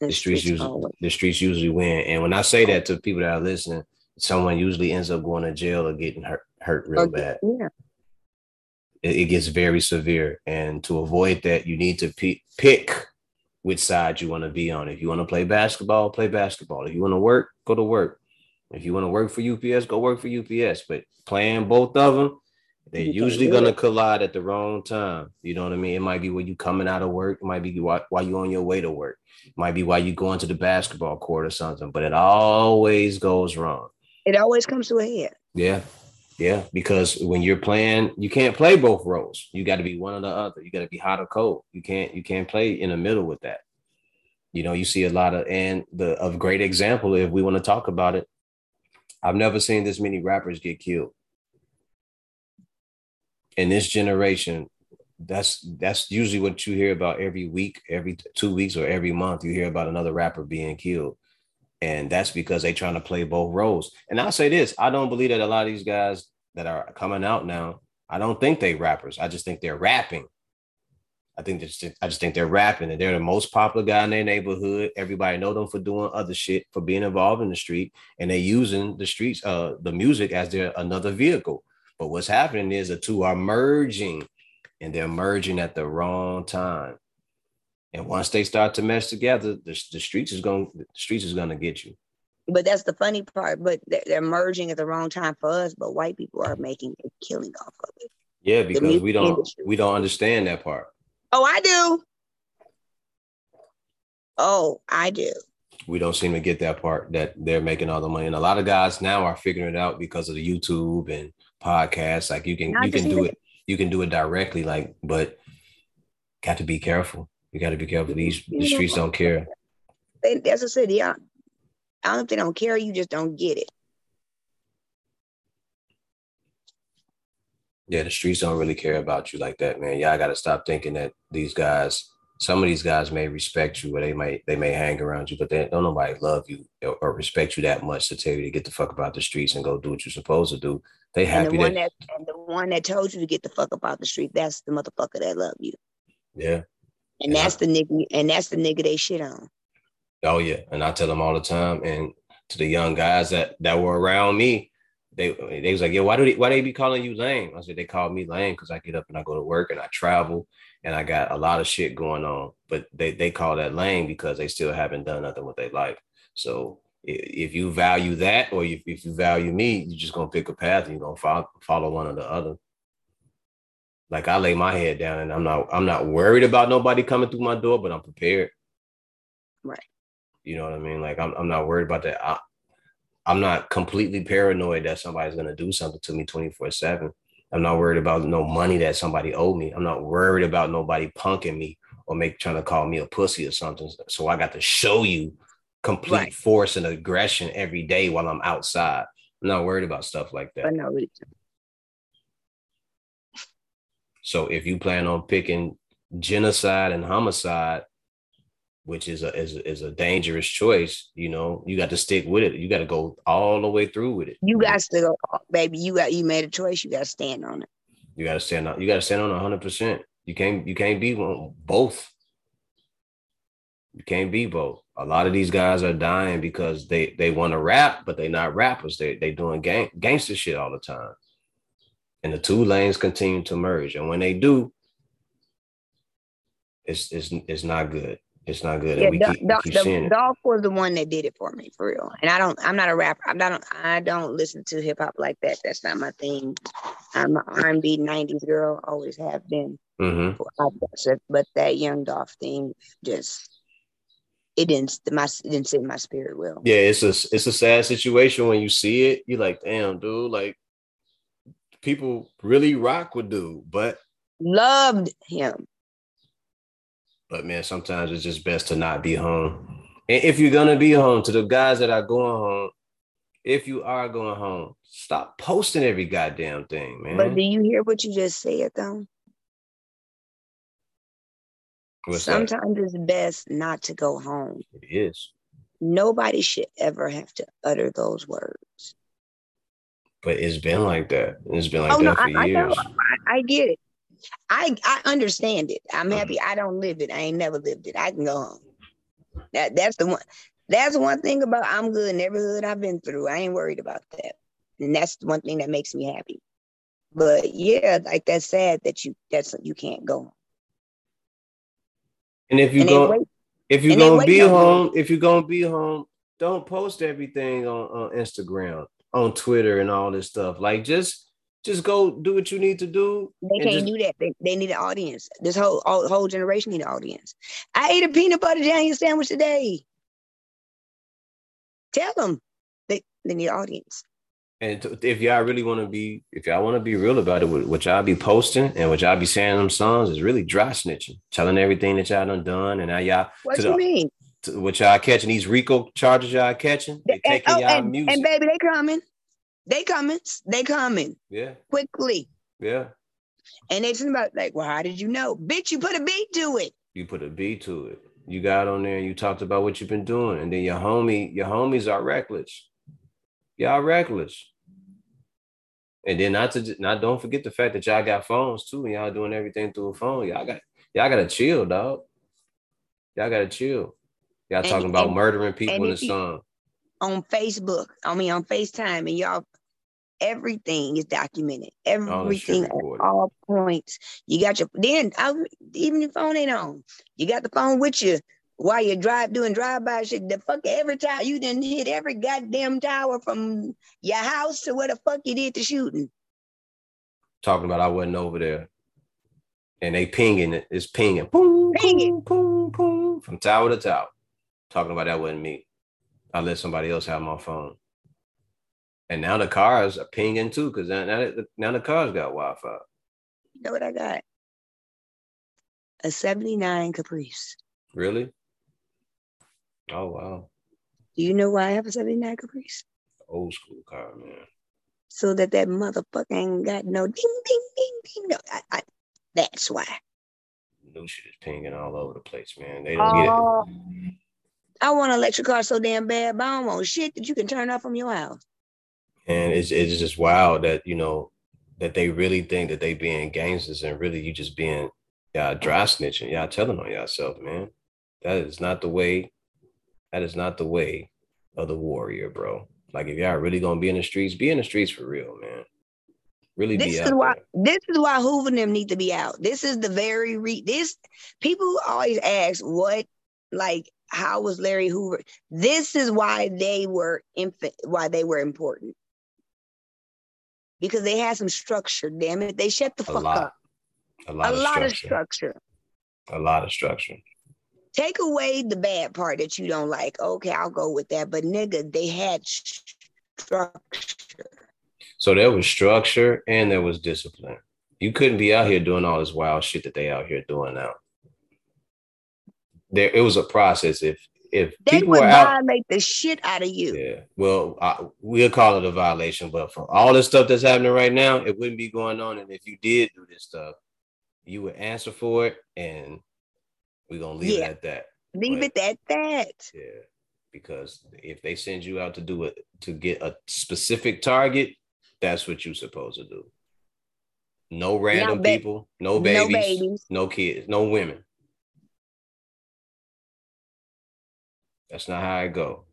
The streets usually win. And when I say that to people that are listening, someone usually ends up going to jail or getting hurt real bad. Yeah. It gets very severe. And to avoid that, you need to pick which side you want to be on. If you want to play basketball, play basketball. If you want to work, go to work. If you want to work for UPS, go work for UPS. But playing both of them, they're usually going to collide at the wrong time. You know what I mean? It might be when you coming out of work. It might be while you're on your way to work. It might be while you're going to the basketball court or something. But it always goes wrong. It always comes to a head. Yeah. Yeah. Because when you're playing, you can't play both roles. You got to be one or the other. You got to be hot or cold. You can't play in the middle with that. You know, you see a lot of, and a great example, if we want to talk about it, I've never seen this many rappers get killed. In this generation, that's usually what you hear about every week, every 2 weeks, or every month. You hear about another rapper being killed. And that's because they're trying to play both roles. And I'll say this, I don't believe that a lot of these guys that are coming out now, I don't think they rappers. I just think they're rapping. I think I just think they're rapping, and they're the most popular guy in their neighborhood. Everybody know them for doing other shit, for being involved in the street, and they're using the streets, the music as their another vehicle. But what's happening is the two are merging, and they're merging at the wrong time. And once they start to mesh together, the streets is gonna get you. But that's the funny part. But they're merging at the wrong time for us. But white people are making a killing off of it. Yeah, because we don't understand that part. Oh, I do. We don't seem to get that part that they're making all the money, and a lot of guys now are figuring it out because of the YouTube and podcasts. Like you can do it directly. Like, but got to be careful. You got to be careful. The streets don't care. That's what I said. Yeah. I don't know if they don't care. You just don't get it. Yeah, the streets don't really care about you like that, man. Y'all got to stop thinking that these guys, some of these guys may respect you, or they may hang around you, but they don't nobody love you or respect you that much to tell you to get the fuck about the streets and go do what you're supposed to do. They happy. And the one that told you to get the fuck about the street, that's the motherfucker that love you. Yeah. And that's the nigga they shit on. Oh, yeah. And I tell them all the time. And to the young guys that were around me, they was like, yeah, why they be calling you lame? I said, they call me lame because I get up and I go to work and I travel and I got a lot of shit going on. But they call that lame because they still haven't done nothing with their life. So if you value that, or if you value me, you're just going to pick a path and you're going to follow one or the other. Like, I lay my head down and I'm not worried about nobody coming through my door, but I'm prepared. Right. You know what I mean? Like, I'm not worried about that. I'm not completely paranoid that somebody's going to do something to me 24/7. I'm not worried about no money that somebody owed me. I'm not worried about nobody punking me or trying to call me a pussy or something. So I got to show you complete force and aggression every day while I'm outside. I'm not worried about stuff like that. I'm not really. So if you plan on picking genocide and homicide, which is a dangerous choice, you know, you got to stick with it. You got to go all the way through with it. You got to go, baby. You made a choice. You got to stand on it. You got to stand on 100%. You can't be both. You can't be both. A lot of these guys are dying because they want to rap, but they're not rappers. They doing gangster shit all the time. And the two lanes continue to merge. And when they do, it's not good. It's not good. Yeah, Dolph was the one that did it for me, for real. And I'm not a rapper. I don't listen to hip hop like that. That's not my thing. I'm an R&B 90s girl, always have been. Mm-hmm. But that young Dolph thing just didn't sit in my spirit well. Yeah, it's a sad situation when you see it. You're like, damn, dude, like people really rock with dude, but loved him. But, man, sometimes it's just best to not be home. And if you're going to be home, to the guys that are going home, if you are going home, stop posting every goddamn thing, man. But do you hear what you just said, though? Sometimes it's best not to go home. It is. Nobody should ever have to utter those words. But it's been like that. It's been like for years. I get it. I understand it. I'm happy I don't live it. I ain't never lived it. I can go home. That's the one thing about I'm good in every hood I've been through. I ain't worried about that. And that's the one thing that makes me happy. But yeah, like that's sad that you can't go home. And if you're gonna be home, don't post everything on Instagram, on Twitter and all this stuff. Like just go do what you need to do. They can't do that. They need an audience. This whole generation need an audience. I ate a peanut butter jam sandwich today. Tell them they need an audience. And if y'all want to be real about it, what y'all be posting and what y'all be saying them songs is really dry snitching, telling everything that y'all done and how y'all. What you mean? What y'all catching? These RICO charges y'all catching? They taking y'all music. And baby, they coming. They coming. Yeah. Quickly. Yeah. And it's about like, well, how did you know? Bitch, you put a beat to it. You got on there and you talked about what you've been doing. And then your homies are reckless. Y'all reckless. And then don't forget the fact that y'all got phones too. And y'all doing everything through a phone. Y'all got Y'all gotta chill, dog. Y'all gotta chill. Y'all talking about murdering people in the song. On Facebook, on FaceTime, and y'all, everything is documented. Everything at all points. You got your, even your phone ain't on. You got the phone with you while you doing drive-by shit. The fuck, every time you done hit every goddamn tower from your house to where the fuck you did the shooting. Talking about I wasn't over there. And they pinging it. It's pinging. Boom, pinging. Boom, boom, boom. From tower to tower. Talking about that wasn't me. I let somebody else have my phone. And now the cars are pinging too, because now the cars got Wi-Fi. You know what I got? A 79 Caprice. Really? Oh, wow. Do you know why I have a 79 Caprice? Old school car, man. So that motherfucker ain't got no ding, ding, ding, ding. No, that's why. New shit is pinging all over the place, man. They don't get it. I want an electric car so damn bad, but I don't want shit that you can turn off from your house. And it's just wild that, you know, that they really think that they being gangsters and really you just being dry snitching. Y'all telling on yourself, man. That is not the way. That is not the way of the warrior, bro. Like, if y'all really going to be in the streets for real, man. Really this be is out why there. This is why Hoover and them need to be out. This is the very this people always ask how was Larry Hoover? This is why they were important. Because they had some structure, damn it. They shut the fuck up. A lot of structure. Take away the bad part that you don't like. Okay, I'll go with that. But nigga, they had structure. So there was structure and there was discipline. You couldn't be out here doing all this wild shit that they out here doing now. There, it was a process. If they people would violate the shit out of you. Yeah. Well, we'll call it a violation, but for all this stuff that's happening right now, it wouldn't be going on. And if you did do this stuff, you would answer for it, and we're gonna leave it at that. Leave it at that. Yeah, because if they send you out to do it to get a specific target, that's what you're supposed to do. No random people, no babies, no kids, no women. That's not how it go.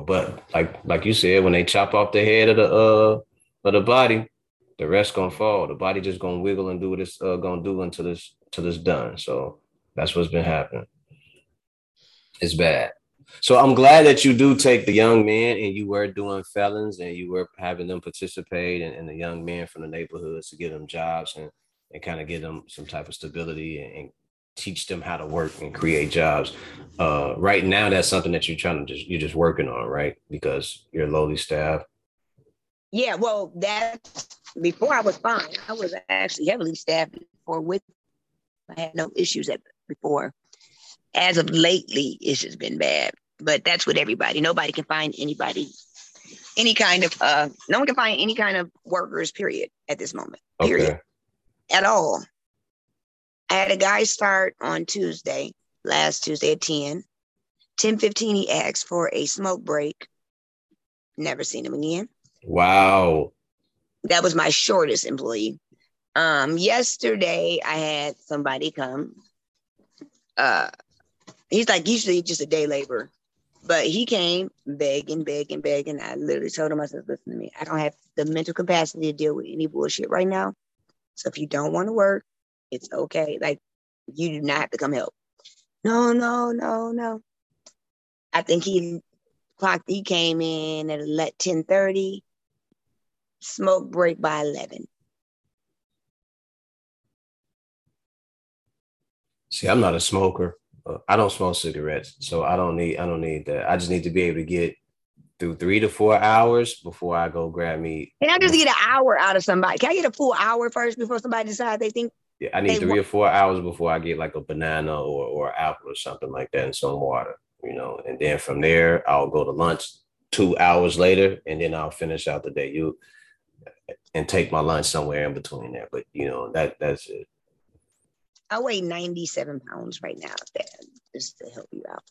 But like you said, when they chop off the head of the body, the rest gonna fall. The body just gonna wiggle and do what it's gonna do until it's done. So that's what's been happening. It's bad. So I'm glad that you do take the young men and you were doing felons and you were having them participate and the young men from the neighborhoods to give them jobs and kind of give them some type of stability and teach them how to work and create jobs. Right now, that's something that you're just working on, right? Because you're lowly staffed. Yeah, well, that's before I was fine. I was actually heavily staffed I had no issues before. As of lately, it's just been bad. But that's with everybody. Nobody can find anybody, no one can find any kind of workers, period, at this moment, period, at all. I had a guy start on last Tuesday at 10:15. He asked for a smoke break. Never seen him again. Wow. That was my shortest employee. Yesterday I had somebody come. He's like usually just a day laborer, but he came begging. I literally told him, I said, listen to me, I don't have the mental capacity to deal with any bullshit right now. So if you don't want to work, it's okay. Like, you do not have to come help. No. I think he came in at 10:30, smoke break by 11. See, I'm not a smoker. I don't smoke cigarettes, so I don't need that. I just need to be able to get through 3 to 4 hours before I go grab me. Can I just get an hour out of somebody? Can I get a full hour first before somebody decides they think? Yeah, I need 3 or 4 hours before I get like a banana or apple or something like that and some water, you know, and then from there, I'll go to lunch 2 hours later and then I'll finish out the day and take my lunch somewhere in between there. But, you know, that's it. I weigh 97 pounds right now, Dad, just to help you out.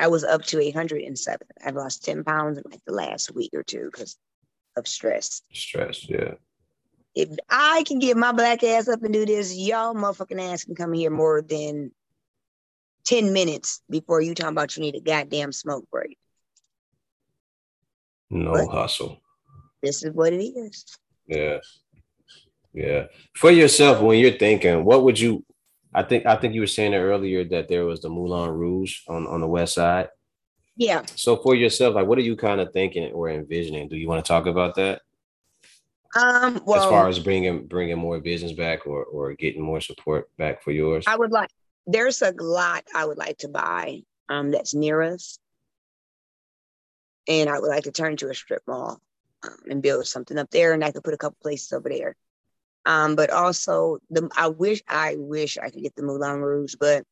I was up to 107. I've lost 10 pounds in like the last week or two because of stress. Yeah. if I can get my black ass up and do this, y'all motherfucking ass can come here more than 10 minutes before you talking about you need a goddamn smoke break. No but hustle. This is what it is. Yeah. Yeah. For yourself, when you're thinking, what would you, I think you were saying earlier that there was the Moulin Rouge on the west side. Yeah. So for yourself, like, what are you kind of thinking or envisioning? Do you want to talk about that? Well, as far as bringing more business back or getting more support back for yours? I would like, there's a lot I would like to buy that's near us. And I would like to turn to a strip mall and build something up there. And I could put a couple places over there. But also, I wish I could get the Moulin Rouge, but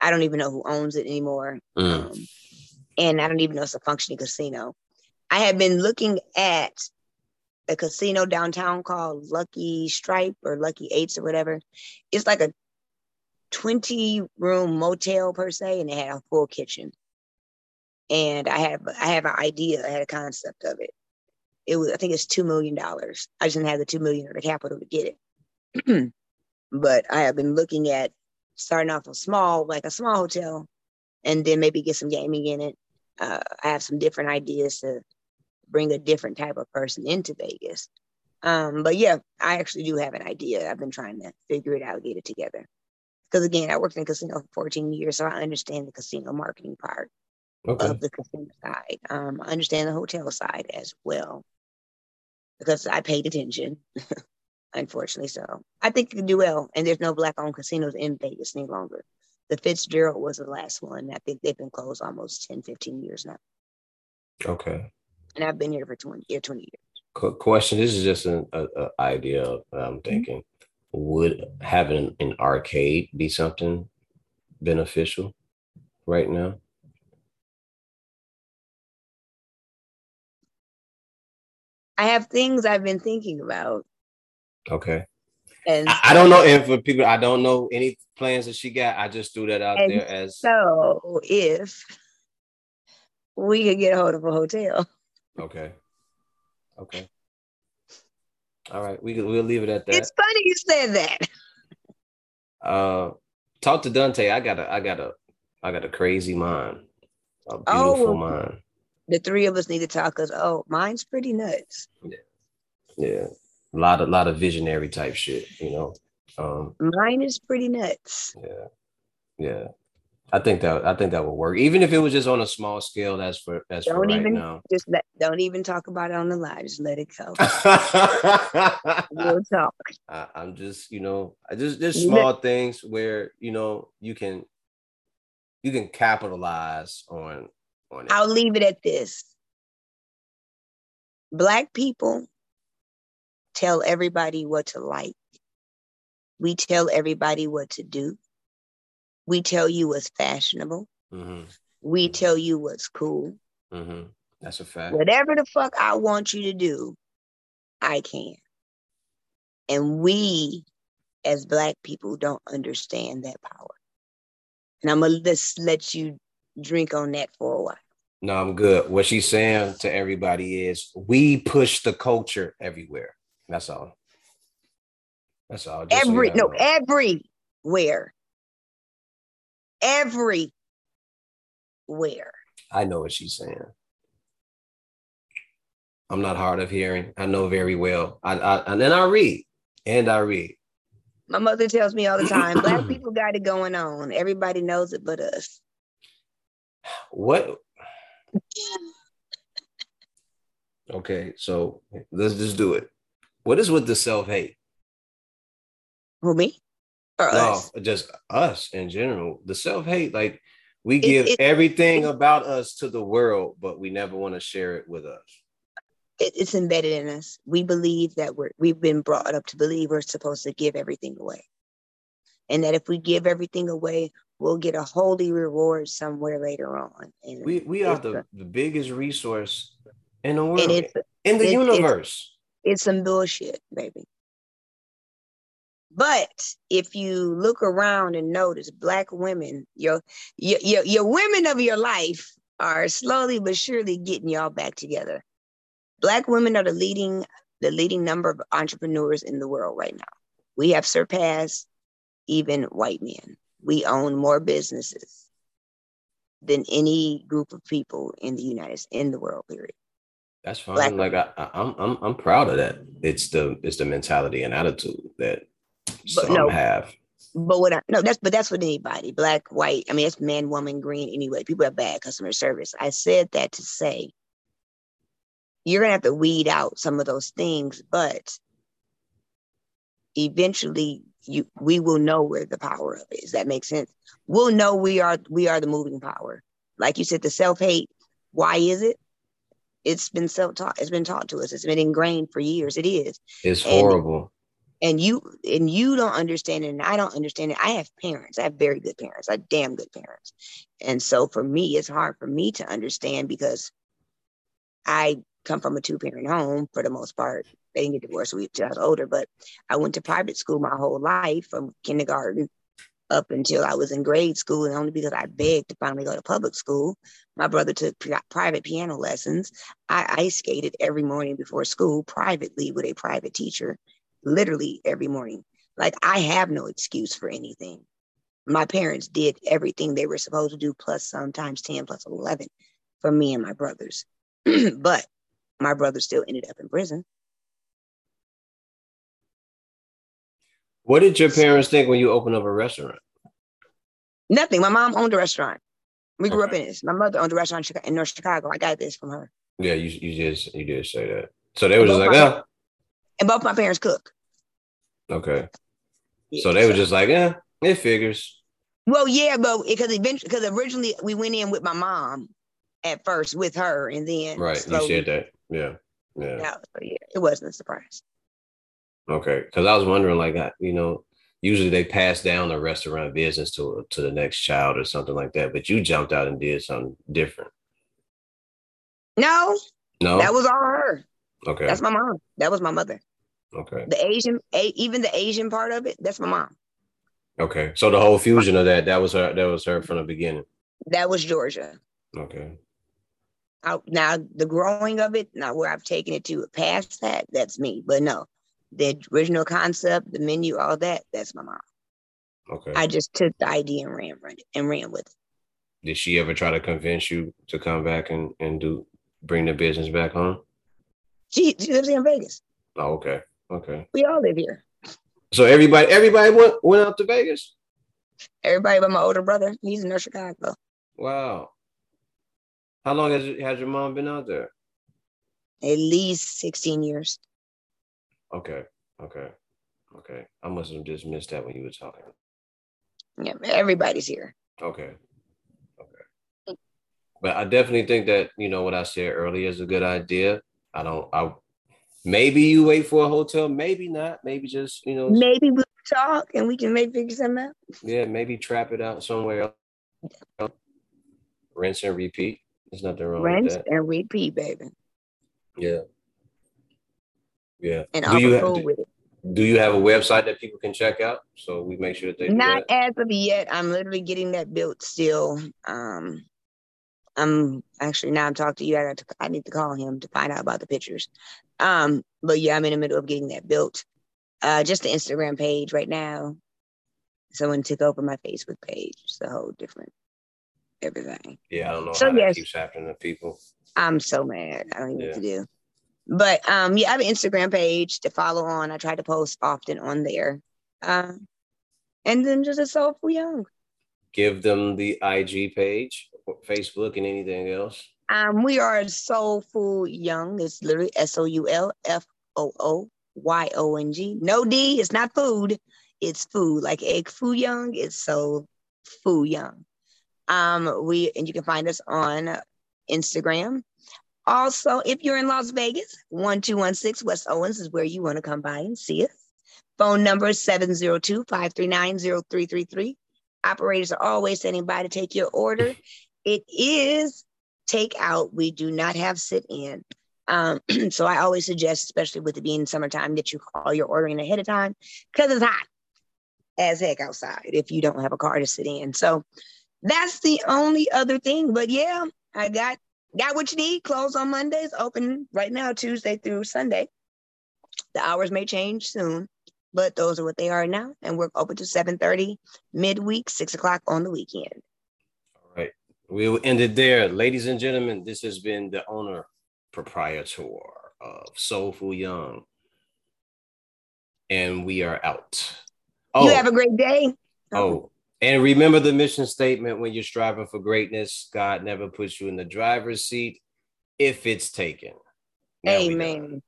I don't even know who owns it anymore. And I don't even know it's a functioning casino. I have been looking at a casino downtown called Lucky Stripe or Lucky Eights or whatever. It's like a 20-room motel per se, and it had a full kitchen. And I have an idea. I had a concept of it. It was, I think it's $2 million. I just didn't have the $2 million or the capital to get it. But I have been looking at starting off with small, like a small hotel, and then maybe get some gaming in it. I have some different ideas to bring a different type of person into Vegas. But yeah, I actually do have an idea. I've been trying to figure it out, get it together. Because again, I worked in a casino for 14 years, so I understand the casino marketing part of the casino side. I understand the hotel side as well, because I paid attention, unfortunately. So I think you can do well. And there's no Black-owned casinos in Vegas any longer. The Fitzgerald was the last one. I think they've been closed almost 10, 15 years now. Okay. And I've been here for 20 years. Question. This is just an idea that I'm thinking. Mm-hmm. Would having an arcade be something beneficial right now? I have things I've been thinking about. Okay. And I don't know if for people, I don't know any plans that she got. I just threw that out there as. So if we could get a hold of a hotel. Okay. All right. We'll leave it at that. It's funny you said that. Talk to Dante. I got a crazy mind. A beautiful mind. The three of us need to talk because, mine's pretty nuts. Yeah. A lot of visionary type shit, you know. Mine is pretty nuts. Yeah. I think that would work, even if it was just on a small scale. That's for right now. Don't even talk about it on the live. Just let it go. We'll talk. I'm just, there's small things where you can capitalize on it. I'll leave it at this. Black people tell everybody what to like. We tell everybody what to do. We tell you what's fashionable. Mm-hmm. We tell you what's cool. Mm-hmm. That's a fact. Whatever the fuck I want you to do, I can. And we, as Black people, don't understand that power. And I'm going to let you drink on that for a while. No, I'm good. What she's saying to everybody is we push the culture everywhere. That's all. That's all. Just everywhere. Everywhere. I know what she's saying. I'm not hard of hearing. I know very well. I read. My mother tells me all the time, Black people got it going on. Everybody knows it but us. What? Okay, so let's just do it. What is with the self-hate? Who, me? Or us? No, just us in general. The self-hate, like we give everything about us to the world, but we never want to share it with us. It's embedded in us. We believe that we've been brought up to believe we're supposed to give everything away. And that if we give everything away, we'll get a holy reward somewhere later on. And we are the biggest resource in the world, in the universe. It's some bullshit, baby. But if you look around and notice Black women, your women of your life are slowly but surely getting y'all back together. Black women are the leading the leading number of entrepreneurs in the world right now. We have surpassed even white men. We own more businesses than any group of people in the United States, in the world, period. That's fine. Black like I'm proud of that. It's the mentality and attitude that some have. But what that's with anybody, black, white. I mean, it's man, woman, green, anyway. People have bad customer service. I said that to say you're gonna have to weed out some of those things, but eventually we will know where the power of it is. That makes sense. We'll know we are the moving power. Like you said, the self-hate, why is it? It's been self-taught. It's been taught to us. It's been ingrained for years. It is. It's horrible. And you don't understand it, and I don't understand it. I have parents. I have very good parents. I have damn good parents. And so for me, it's hard for me to understand because I come from a two-parent home for the most part. They didn't get divorced until I was older, but I went to private school my whole life from kindergarten up until I was in grade school, and only because I begged to finally go to public school. My brother took private piano lessons. I ice skated every morning before school privately with a private teacher, literally every morning. Like, I have no excuse for anything. My parents did everything they were supposed to do, plus sometimes 10, plus 11 for me and my brothers. But my brother still ended up in prison. What did your parents think when you opened up a restaurant? Nothing. My mom owned a restaurant. We grew up in this. My mother owned a restaurant in North Chicago. I got this from her. Yeah, you did say that. So they were just like, oh. And both my parents cook. Okay. Yeah, so they were just like, it figures. Well, yeah, but because originally we went in with my mom at first with her, and then right, slowly, you said that, yeah. No, so yeah, it wasn't a surprise. Okay, because I was wondering, like, usually they pass down a restaurant business to the next child or something like that, but you jumped out and did something different. No, that was all her. Okay, that's my mom. That was my mother. Okay, the Asian part of it, that's my mom. Okay, so the whole fusion of that was her. That was her from the beginning. That was Georgia. Okay. Now the growing of it, now where I've taken it to past that, that's me. But no. The original concept, the menu, all that's my mom. Okay. I just took the idea and ran with it. Did she ever try to convince you to come back and bring the business back home? She lives in Vegas. Oh, okay. We all live here. So everybody went out to Vegas? Everybody but my older brother. He's in North Chicago. Wow. How long has your mom been out there? At least 16 years. Okay. I must have just missed that when you were talking. Yeah, everybody's here. Okay. But I definitely think that, what I said earlier is a good idea. Maybe you wait for a hotel, maybe not. Maybe just, maybe we'll talk and we can figure something out. Yeah, maybe trap it out somewhere else. Rinse and repeat. There's nothing wrong with that. Rinse and repeat, baby. Yeah. Yeah. And do you have a website that people can check out? So we make sure that they not as of yet. I'm literally getting that built still. I'm talking to you. I need to call him to find out about the pictures. But yeah, I'm in the middle of getting that built. Just the Instagram page right now. Someone took over my Facebook page. It's a whole different everything. Yeah, I don't know how that keeps happening to people. I'm so mad. I don't even know what to do. But I have an Instagram page to follow on. I try to post often on there. And then just a Soul Fo Young. Give them the IG page, Facebook, and anything else. We are Soul Fo Young. It's literally SoulFoYoung. No D, it's not food. It's food. Like egg foo young, it's Soul Fo Young. And you can find us on Instagram. Also, if you're in Las Vegas, 1216 West Owens is where you want to come by and see us. Phone number is 702-539-0333. Operators are always standing by to take your order. It is takeout. We do not have sit-in. So I always suggest, especially with it being summertime, that you call your ordering ahead of time because it's hot as heck outside if you don't have a car to sit in. So that's the only other thing. But yeah, I got what you need. Close on Mondays, open right now, Tuesday through Sunday. The hours may change soon, but those are what they are now. And we're open to 7:30 midweek, 6 o'clock on the weekend. All right. We will end it there. Ladies and gentlemen, this has been the owner proprietor of Soul Fo Young. And we are out. Oh, you have a great day. Oh, and remember the mission statement: when you're striving for greatness, God never puts you in the driver's seat if it's taken. Now amen.